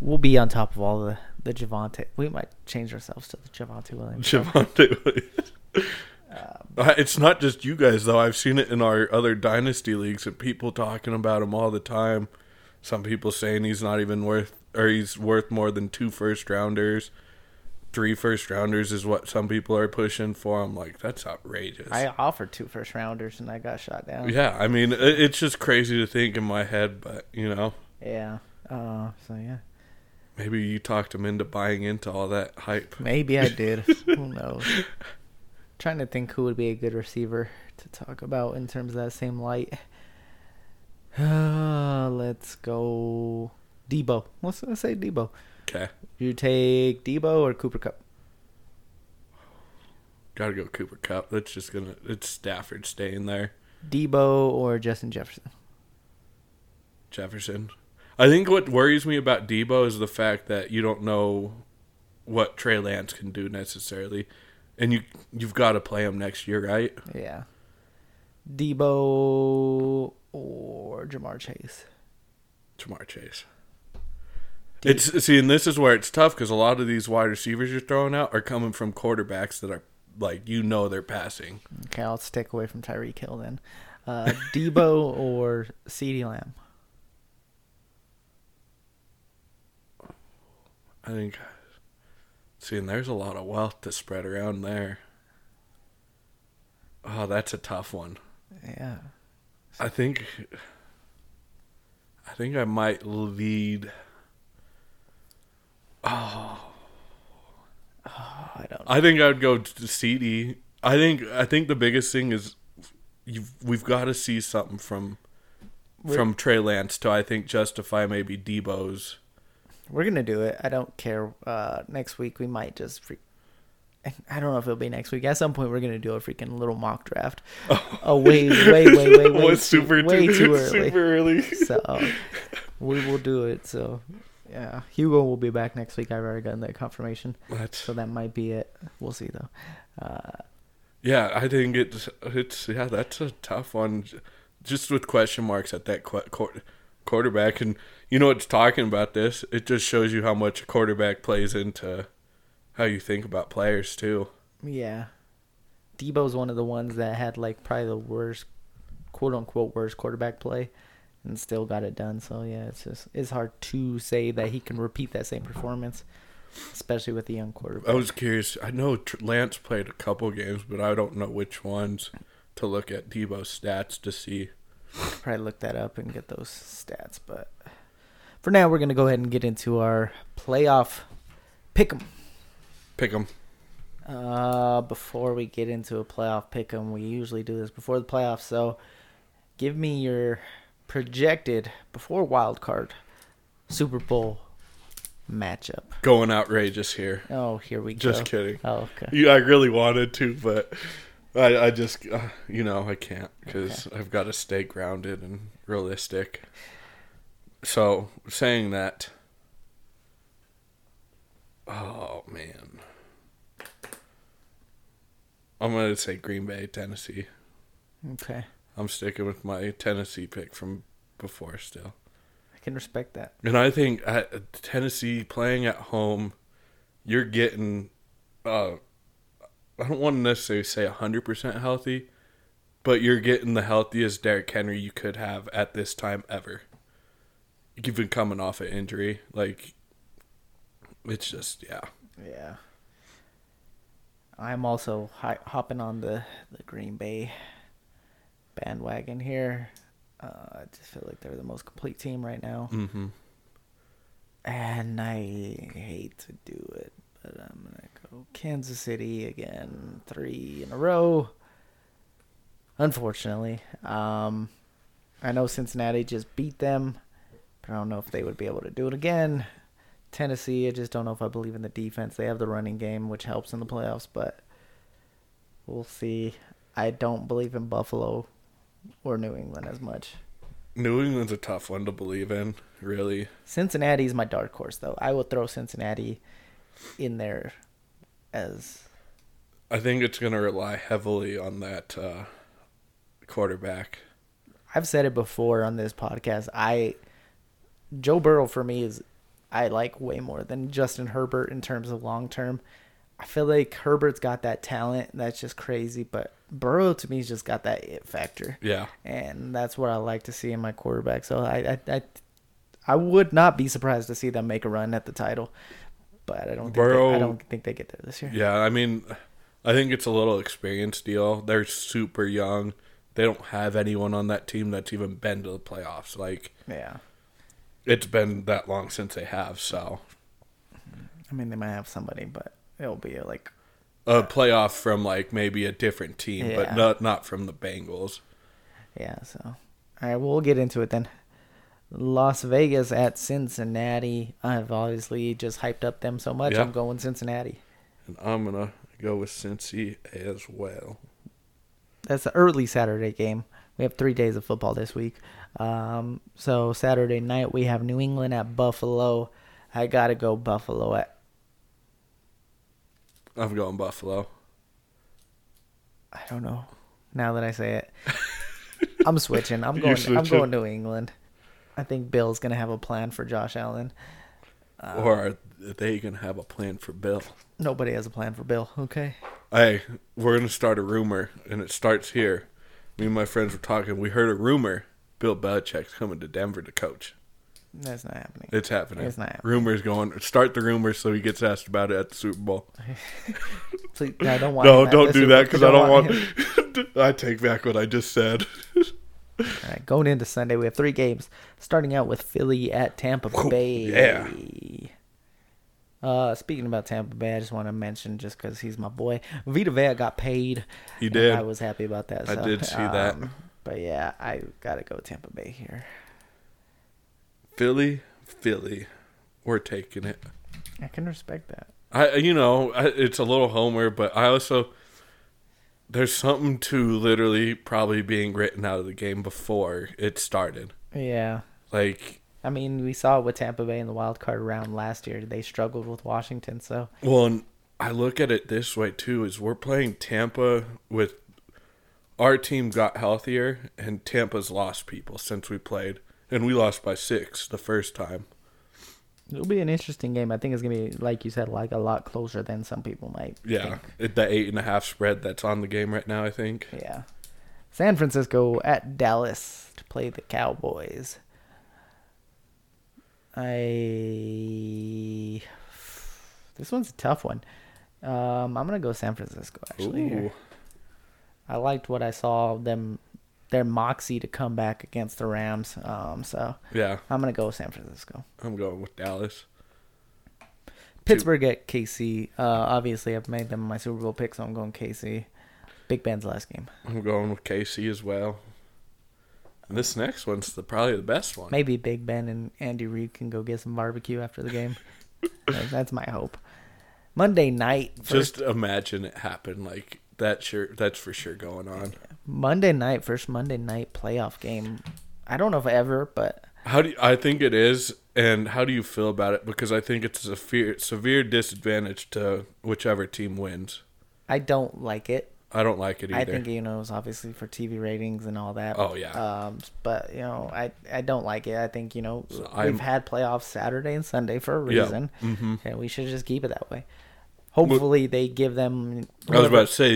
we'll be on top of all the Javante. We might change ourselves to the Javante Williams. Javante Williams. It's not just you guys though. I've seen it in our other dynasty leagues and people talking about him all the time. Some people saying he's not even worth, or he's worth more than 2 first rounders. 3 first rounders is what some people are pushing for. I'm like, that's outrageous. I offered 2 first rounders and I got shot down. Yeah, I mean, it's just crazy to think in my head, but you know. Yeah. So yeah. Maybe you talked him into buying into all that hype. Maybe I did. Who knows? Trying to think who would be a good receiver to talk about in terms of that same light. Let's go Debo. Let's say Debo. Okay. You take Debo or Cooper Kupp? Gotta go Cooper Kupp. That's just gonna. It's Stafford staying there. Debo or Justin Jefferson? Jefferson. I think what worries me about Debo is the fact that you don't know what Trey Lance can do necessarily, and you've got to play him next year, right? Yeah. Debo or Ja'Marr Chase? Ja'Marr Chase. It's see, and this is where it's tough because a lot of these wide receivers you're throwing out are coming from quarterbacks that are like, you know, they're passing. Okay, I'll stick away from Tyreek Hill then. Debo or CeeDee Lamb? I think. See, and there's a lot of wealth to spread around there. Oh, that's a tough one. Yeah. I think I might lead. I don't know. I think I would go to CD. I think the biggest thing is we've got to see something from Trey Lance to, I think, justify maybe Debo's. We're gonna do it. I don't care. Next week we might just. I don't know if it'll be next week. At some point we're gonna do a freaking little mock draft. Way too early. So we will do it. So. Yeah, Hugo will be back next week. I've already gotten that confirmation. So that might be it. We'll see, though. Yeah, I think it's that's a tough one. Just with question marks at that quarterback. And you know what's talking about this? It just shows you how much a quarterback plays into how you think about players, too. Yeah. Debo's one of the ones that had, like, probably the worst, quote-unquote, worst quarterback play. And still got it done. So yeah, it's hard to say that he can repeat that same performance, especially with the young quarterback. I was curious. I know Lance played a couple games, but I don't know which ones to look at Debo's stats to see. probably look that up and get those stats. But for now, we're going to go ahead and get into our playoff pick'em. Pick'em. Before we get into a playoff pick'em, we usually do this before the playoffs. So give me your projected before wild card Super Bowl matchup. Going outrageous here. Oh, here we go. Just kidding. Oh, okay. Yeah, I really wanted to, but I just, you know, I can't because I've got to stay grounded and realistic. So, saying that, oh, man. I'm going to say Green Bay, Tennessee. Okay. I'm sticking with my Tennessee pick from before still. I can respect that. And I think at Tennessee playing at home, you're getting, I don't want to necessarily say 100% healthy, but you're getting the healthiest Derrick Henry you could have at this time ever. Even coming off an injury. Like, it's just, yeah. Yeah. I'm also hopping on the Green Bay bandwagon here. I just feel like they're the most complete team right now. Mm-hmm. And I hate to do it, but I'm going to go Kansas City again. 3 in a row, unfortunately. I know Cincinnati just beat them, but I don't know if they would be able to do it again. Tennessee, I just don't know if I believe in the defense. They have the running game, which helps in the playoffs, but we'll see. I don't believe in Buffalo or New England as much. New England's a tough one to believe in, really. Cincinnati's my dark horse, though. I will throw Cincinnati in there as... I think it's going to rely heavily on that quarterback. I've said it before on this podcast. Joe Burrow, for me, is... I like way more than Justin Herbert in terms of long term. I feel like Herbert's got that talent. That's just crazy. But Burrow, to me, has just got that it factor. Yeah. And that's what I like to see in my quarterback. So I would not be surprised to see them make a run at the title. But I don't think they get there this year. Yeah, I mean, I think it's a little experience deal. They're super young. They don't have anyone on that team that's even been to the playoffs. Like, yeah. It's been that long since they have, so. I mean, they might have somebody, but it'll be like... A playoff from, like, maybe a different team, yeah. But not from the Bengals. Yeah, so. All right, we'll get into it then. Las Vegas at Cincinnati. I've obviously just hyped up them so much, yeah. I'm going Cincinnati. And I'm going to go with Cincy as well. That's an early Saturday game. We have 3 days of football this week. So Saturday night we have New England at Buffalo. I gotta go Buffalo at. I'm going Buffalo. I don't know. Now that I say it, I'm switching. I'm going New England. I think Bill's gonna have a plan for Josh Allen. Or are they gonna have a plan for Bill? Nobody has a plan for Bill. Okay. Hey, we're gonna start a rumor, and it starts here. Me and my friends were talking. We heard a rumor Bill Belichick's coming to Denver to coach. That's not happening. It's happening. It's not happening. Rumors going. Start the rumors so he gets asked about it at the Super Bowl. Please, no, don't want. No, don't do that because I don't want. I take back what I just said. All right, going into Sunday, we have 3 games. Starting out with Philly at Tampa Bay. Yeah. Speaking about Tampa Bay, I just want to mention, just because he's my boy, Vita Vea got paid. He did. I was happy about that. So, I did see that. But yeah, I got to go Tampa Bay here. Philly. We're taking it. I can respect that. It's a little homer, but I also, there's something to literally probably being written out of the game before it started. Yeah. Like... I mean, we saw it with Tampa Bay in the wild card round last year. They struggled with Washington, so. Well, and I look at it this way too: is we're playing Tampa with our team got healthier, and Tampa's lost people since we played, and we lost by 6 the first time. It'll be an interesting game. I think it's gonna be, like you said, like a lot closer than some people might. Yeah, think. The 8.5 spread that's on the game right now, I think. Yeah, San Francisco at Dallas to play the Cowboys. This one's a tough one. I'm going to go San Francisco, actually. Here. I liked what I saw them their moxie to come back against the Rams. So yeah, I'm going to go with San Francisco. I'm going with Dallas. Pittsburgh at KC. Obviously, I've made them my Super Bowl pick, so I'm going KC. Big Ben's last game. I'm going with KC as well. And this next one's probably the best one. Maybe Big Ben and Andy Reid can go get some barbecue after the game. That's my hope. Monday night. Just imagine it happen. Like, that's for sure going on. Monday night, first Monday night playoff game. I don't know if ever, but... I think it is, and how do you feel about it? Because I think it's a severe disadvantage to whichever team wins. I don't like it. I don't like it either. I think, it's obviously for TV ratings and all that. Oh, yeah. But, I don't like it. I think, so we've had playoffs Saturday and Sunday for a reason, and we should just keep it that way. Hopefully they give them... whatever. I was about to say,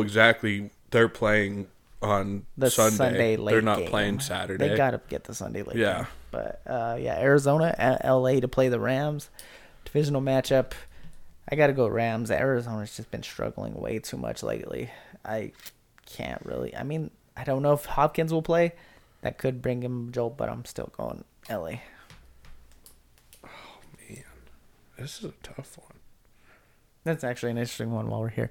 exactly they're playing... on the Sunday late they're not game. Playing Saturday. They gotta get the Sunday late. Yeah, game. But Arizona at LA to play the Rams, divisional matchup. I gotta go Rams. Arizona's just been struggling way too much lately. I can't really. I don't know if Hopkins will play. That could bring him a jolt, but I'm still going LA. Oh man, this is a tough one. That's actually an interesting one. While we're here,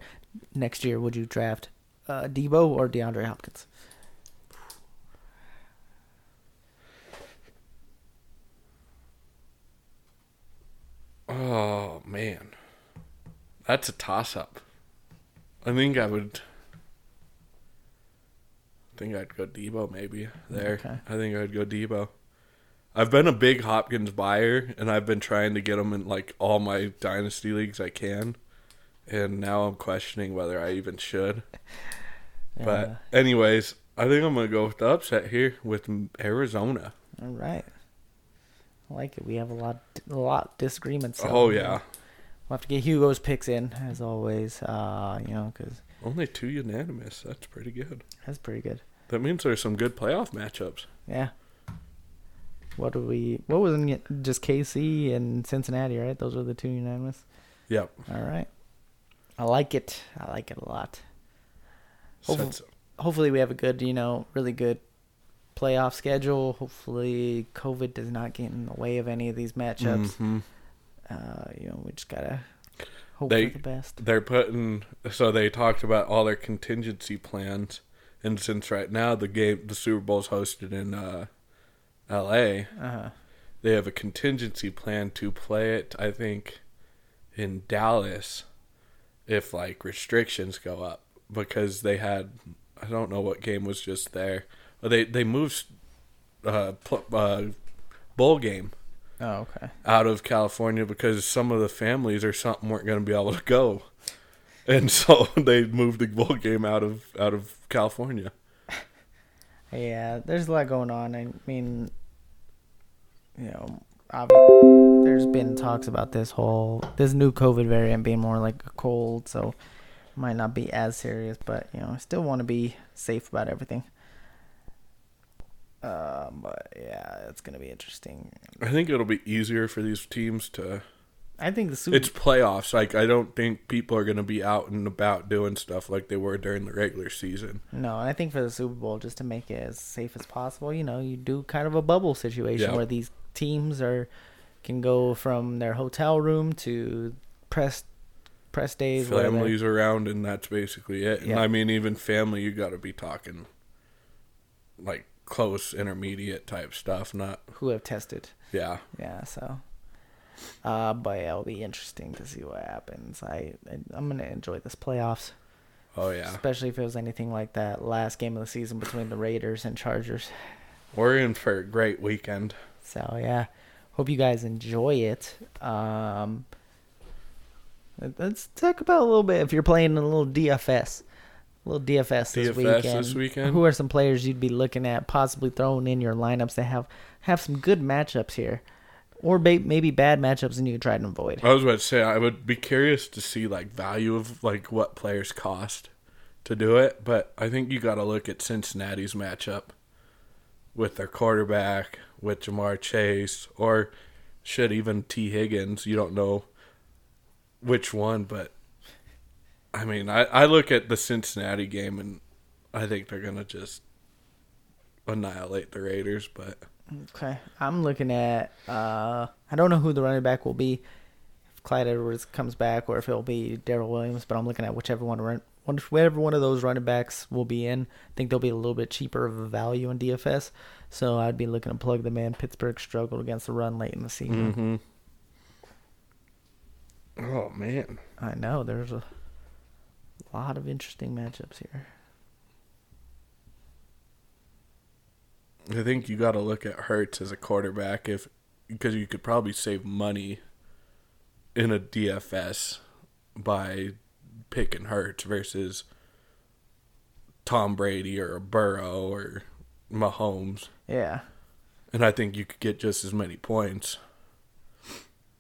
next year, would you draft Debo or DeAndre Hopkins? Oh man, that's a toss-up. I think I'd go Debo maybe there. Okay. I think I'd go Debo. I've been a big Hopkins buyer, and I've been trying to get him in like all my dynasty leagues I can. And now I'm questioning whether I even should. But anyways, I think I'm going to go with the upset here with Arizona. All right. I like it. We have a lot of disagreements. Oh, yeah. We'll have to get Hugo's picks in, as always. Cause only two unanimous. That's pretty good. That means there's some good playoff matchups. Yeah. What was it? Just KC and Cincinnati, right? Those are the two unanimous? Yep. All right. I like it. I like it a lot. Hopefully we have a good, really good playoff schedule. Hopefully COVID does not get in the way of any of these matchups. Mm-hmm. We just got to hope for the best. They talked about all their contingency plans. And since right now the Super Bowl's hosted in L.A., they have a contingency plan to play it, I think, in Dallas. If restrictions go up, because they had, I don't know what game was just there. They moved bowl game. Oh, okay. Out of California because some of the families or something weren't going to be able to go, and so they moved the bowl game out of California. Yeah, there's a lot going on. Obviously, there's been talks about this new COVID variant being more like a cold, so it might not be as serious, but I still want to be safe about everything. But yeah, it's gonna be interesting. I think it'll be easier for these teams to. I think it's playoffs. I don't think people are gonna be out and about doing stuff like they were during the regular season. No, I think for the Super Bowl, just to make it as safe as possible, you do kind of a bubble situation where these teams can go from their hotel room to press days. Families around, and that's basically it. And yeah. Even family, you got to be talking like close, intermediate type stuff, not who have tested. Yeah. Yeah. So, but it'll be interesting to see what happens. I'm gonna enjoy this playoffs. Oh yeah. Especially if it was anything like that last game of the season between the Raiders and Chargers. We're in for a great weekend. So, yeah, hope you guys enjoy it. Let's talk about a little bit, if you're playing a little DFS this weekend, who are some players you'd be looking at, possibly throwing in your lineups that have some good matchups here, or maybe bad matchups and you can try to avoid. I was about to say, I would be curious to see, value of, what players cost to do it, but I think you got to look at Cincinnati's matchup with their quarterback, with Ja'Marr Chase, or even T. Higgins. You don't know which one, but I look at the Cincinnati game, and I think they're going to just annihilate the Raiders, but... Okay, I'm looking at... I don't know who the running back will be, if Clyde Edwards comes back or if it'll be Darrell Williams, but I'm looking at whichever one of those running backs will be in. I think they'll be a little bit cheaper of a value in DFS, so I'd be looking to plug them in. Pittsburgh struggled against the run late in the season. Mm-hmm. Oh, man. I know, there's a lot of interesting matchups here. I think you got to look at Hurts as a quarterback because you could probably save money in a DFS by picking Hurts versus Tom Brady or Burrow or Mahomes. Yeah. And I think you could get just as many points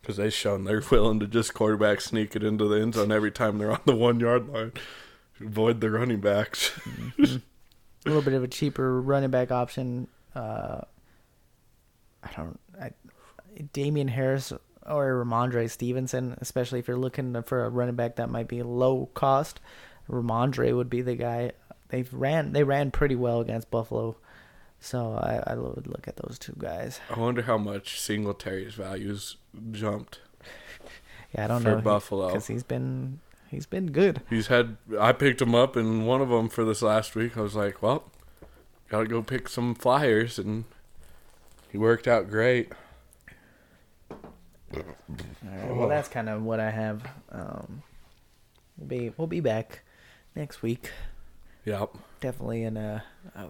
because they've shown they're willing to just quarterback sneak it into the end zone every time they're on the 1 yard line. Avoid the running backs. Mm-hmm. A little bit of a cheaper running back option. Damian Harris or Ramondre Stevenson, especially if you're looking for a running back that might be low cost. Ramondre would be the guy. They ran pretty well against Buffalo, so I would look at those two guys. I wonder how much Singletary's values jumped. Yeah, I don't know for Buffalo because he's been good. I picked him up in one of them for this last week. I was like, well, gotta go pick some flyers, and he worked out great. All right, well, that's kind of what I have. We'll be back next week. Yep. Definitely in a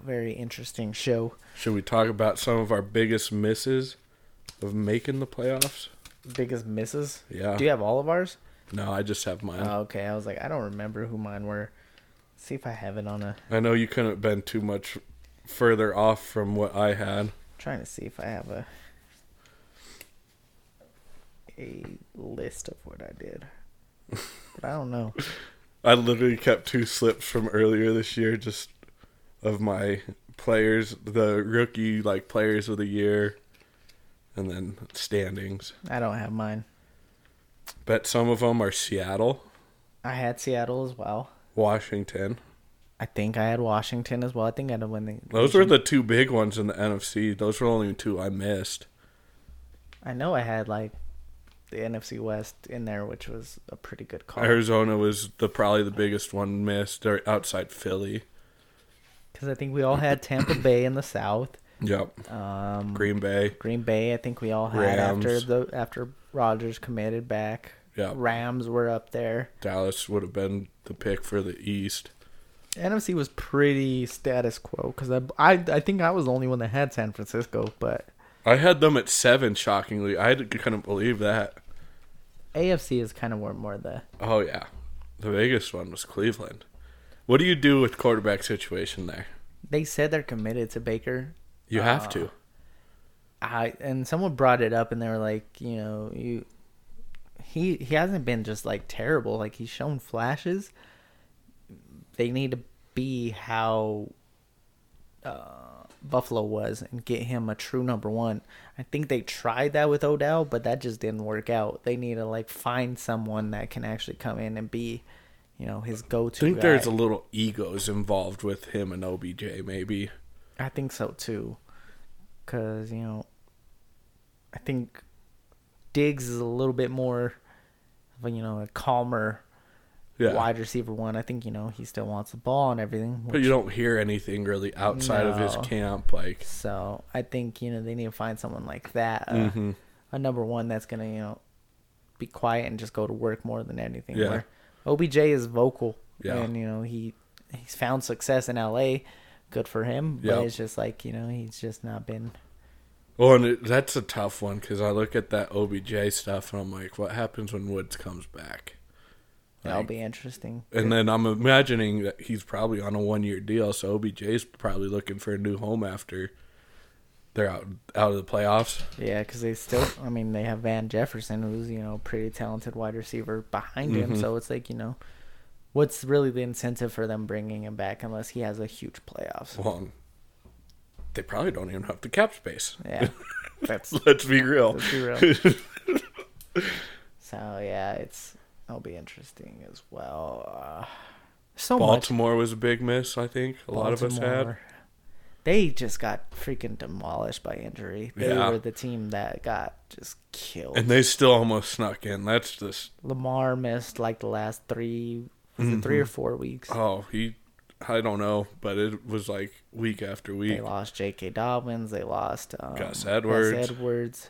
very interesting show. Should we talk about some of our biggest misses of making the playoffs? Biggest misses? Yeah. Do you have all of ours? No, I just have mine. Oh, okay, I was like, I don't remember who mine were. Let's see if I have it on a... I know you couldn't have been too much further off from what I had. I'm trying to see if I have a list of what I did. But I don't know. I literally kept two slips from earlier this year, just of my players, the rookie, like, players of the year, and then standings. I don't have mine. Bet some of them are Seattle. I had Seattle as well. Washington. I think I had Washington as well. I think I had to win the... Those were the two big ones in the NFC. Those were only two I missed. I know I had, like, the NFC West in there, which was a pretty good call. Arizona was probably the biggest one missed, or outside Philly. Because I think we all had Tampa Bay in the South. Yep. Green Bay. I think we all had Rams. After Rodgers committed back. Yep. Rams were up there. Dallas would have been the pick for the East. NFC was pretty status quo because I think I was the only one that had San Francisco, but I had them at 7. Shockingly, I couldn't believe that. AFC is kind of more the... Oh yeah, the biggest one was Cleveland. What do you do with quarterback situation there? They said they're committed to Baker. You have to. And someone brought it up, and they were like, you know, he hasn't been just, like, terrible. Like, he's shown flashes. They need to be how Buffalo was and get him a true number one. I think they tried that with Odell, but that just didn't work out. They need to, like, find someone that can actually come in and be, you know, his go-to guy. I think there's a little egos involved with him and OBJ, maybe. I think so, too. Because, you know, I think Diggs is a little bit more of a, you know, a calmer wide receiver one. I think, you know, he still wants the ball and everything. But you don't hear anything really outside of his camp. Like, so I think, you know, they need to find someone like that, a number one that's going to, you know, be quiet and just go to work more than anything. Yeah. Where OBJ is vocal. Yeah. And, you know, he's found success in L.A., good for him, but it's just like, you know, he's just not been... Well, and that's a tough one because I look at that OBJ stuff and I'm like, what happens when Woods comes back? Like, that'll be interesting. And then I'm imagining that he's probably on a 1-year deal, so OBJ's probably looking for a new home after they're out of the playoffs. Yeah, because they still... I mean, they have Van Jefferson, who's, you know, pretty talented wide receiver behind him, so it's like, you know... What's really the incentive for them bringing him back unless he has a huge playoffs? Well, they probably don't even have the cap space. Yeah. Let's be real. Let's be real. So, yeah, it'll be interesting as well. Baltimore was a big miss, I think. A lot of us had. They just got freaking demolished by injury. They were the team that got just killed. And they still almost snuck in. That's just... Lamar missed like the last three or 4 weeks. Oh, I don't know, but it was like week after week. They lost J.K. Dobbins. They lost Gus Edwards.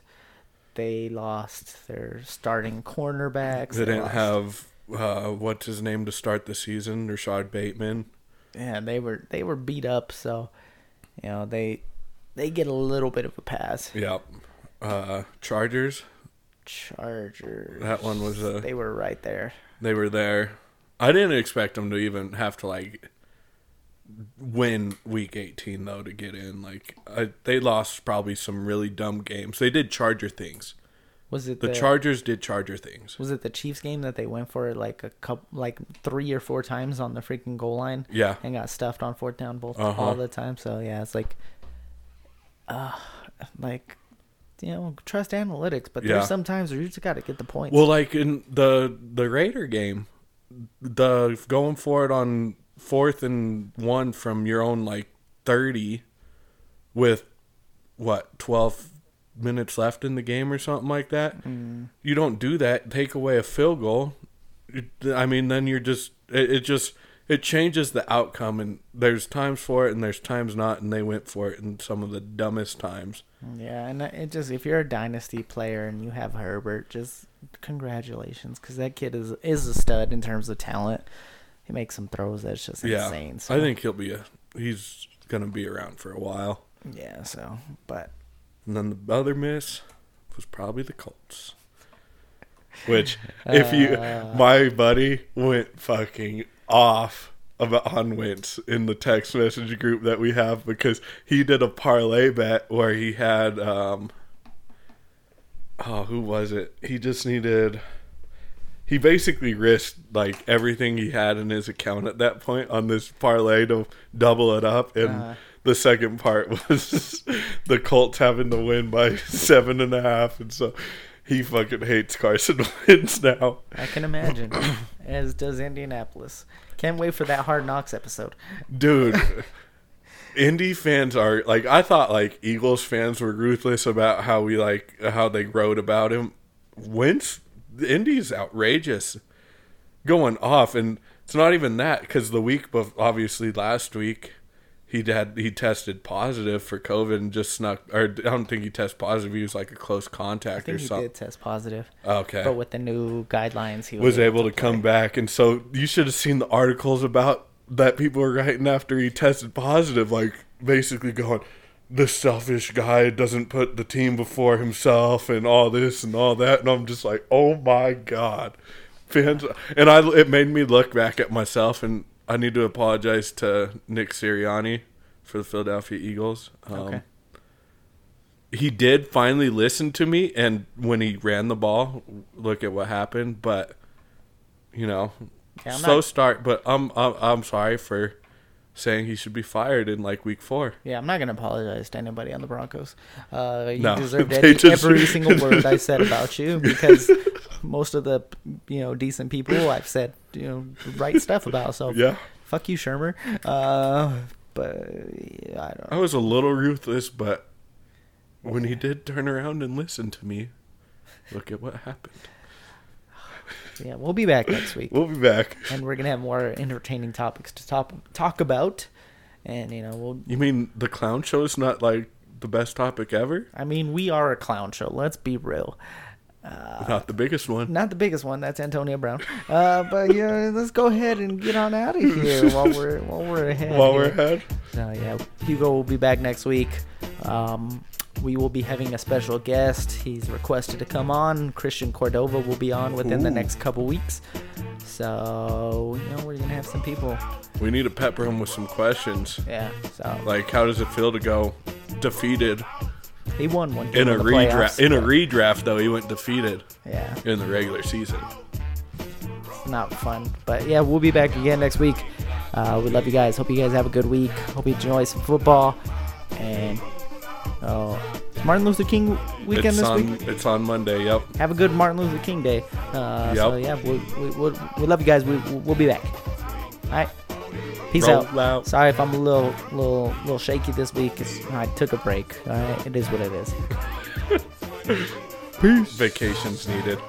They lost their starting cornerbacks. They didn't have what's his name to start the season, Rashad Bateman. Yeah, they were beat up, so... You know, they get a little bit of a pass. Yep. Chargers. That one was a... They were right there. They were there. I didn't expect them to even have to, like, win week 18, though, to get in. Like, they lost probably some really dumb games. They did Charger things. Was it the Chargers did Charger things. Was it the Chiefs game that they went for like a couple, like 3 or 4 times on the freaking goal line? Yeah, and got stuffed on fourth down all the time. So yeah, it's like you know, trust analytics, but there's sometimes where you just got to get the points. Well, like in the Raider game, the going for it on 4th and 1 from your own like 30, with what 12. Minutes left in the game or something like that. You don't do that. Take away a field goal. I mean, then you're just it changes the outcome, and there's times for it and there's times not, and they went for it in some of the dumbest times. Yeah, and it just, if you're a dynasty player and you have Herbert, just congratulations, because that kid is a stud in terms of talent. He makes some throws that's just insane. So. I think he's gonna be around for a while. Yeah. So, but. And then the other miss was probably the Colts. Which, my buddy went fucking off on Wentz in the text message group that we have, because he did a parlay bet where he had, who was it? He just needed, he basically risked like everything he had in his account at that point on this parlay to double it up, and the second part was the Colts having to win by 7.5, and so he fucking hates Carson Wentz now. I can imagine, as does Indianapolis. Can't wait for that Hard Knocks episode. Dude, Indy fans are, like, I thought, like, Eagles fans were ruthless about how we, like, how they wrote about him. Wentz, Indy's outrageous. Going off, and it's not even that, because the week, obviously last week, He tested positive for COVID and just snuck, or I don't think he tested positive. He was like a close contact or something. I think he did test positive. Okay. But with the new guidelines, he was able to come back. And so you should have seen the articles about that people were writing after he tested positive, like basically going, this selfish guy doesn't put the team before himself and all this and all that. And I'm just like, oh my God. Fans. And it made me look back at myself, and I need to apologize to Nick Sirianni for the Philadelphia Eagles. Okay. He did finally listen to me, and when he ran the ball, look at what happened. But, you know, slow start. But I'm sorry for saying he should be fired in, like, week 4. Yeah, I'm not going to apologize to anybody on the Broncos. You deserved every single word I said about you, because – most of the, you know, decent people I've said, you know, right stuff about. So fuck you, Shermer. But yeah, I don't know. I was a little ruthless, but when he did turn around and listen to me, look at what happened. Yeah, we'll be back next week. We'll be back, and we're gonna have more entertaining topics to talk about. And you know, you mean the clown show is not like the best topic ever? I mean, we are a clown show. Let's be real. Not the biggest one. Not the biggest one. That's Antonio Brown. But yeah, let's go ahead and get on out of here while we're ahead. So yeah, Hugo will be back next week. We will be having a special guest. He's requested to come on. Christian Cordova will be on within the next couple weeks. So you know, we're gonna have some people. We need to pepper him with some questions. Yeah. So like, how does it feel to go defeated? He won one game in a redraft. In a redraft, though, he went defeated. Yeah. In the regular season. It's not fun, but yeah, we'll be back again next week. We love you guys. Hope you guys have a good week. Hope you enjoy some football. And is Martin Luther King weekend this week? It's on Monday. Yep. Have a good Martin Luther King day. So yeah, we love you guys. We'll be back. All right. Peace out. Sorry if I'm a little shaky this week. I took a break. All right? It is what it is. Peace. Vacations needed.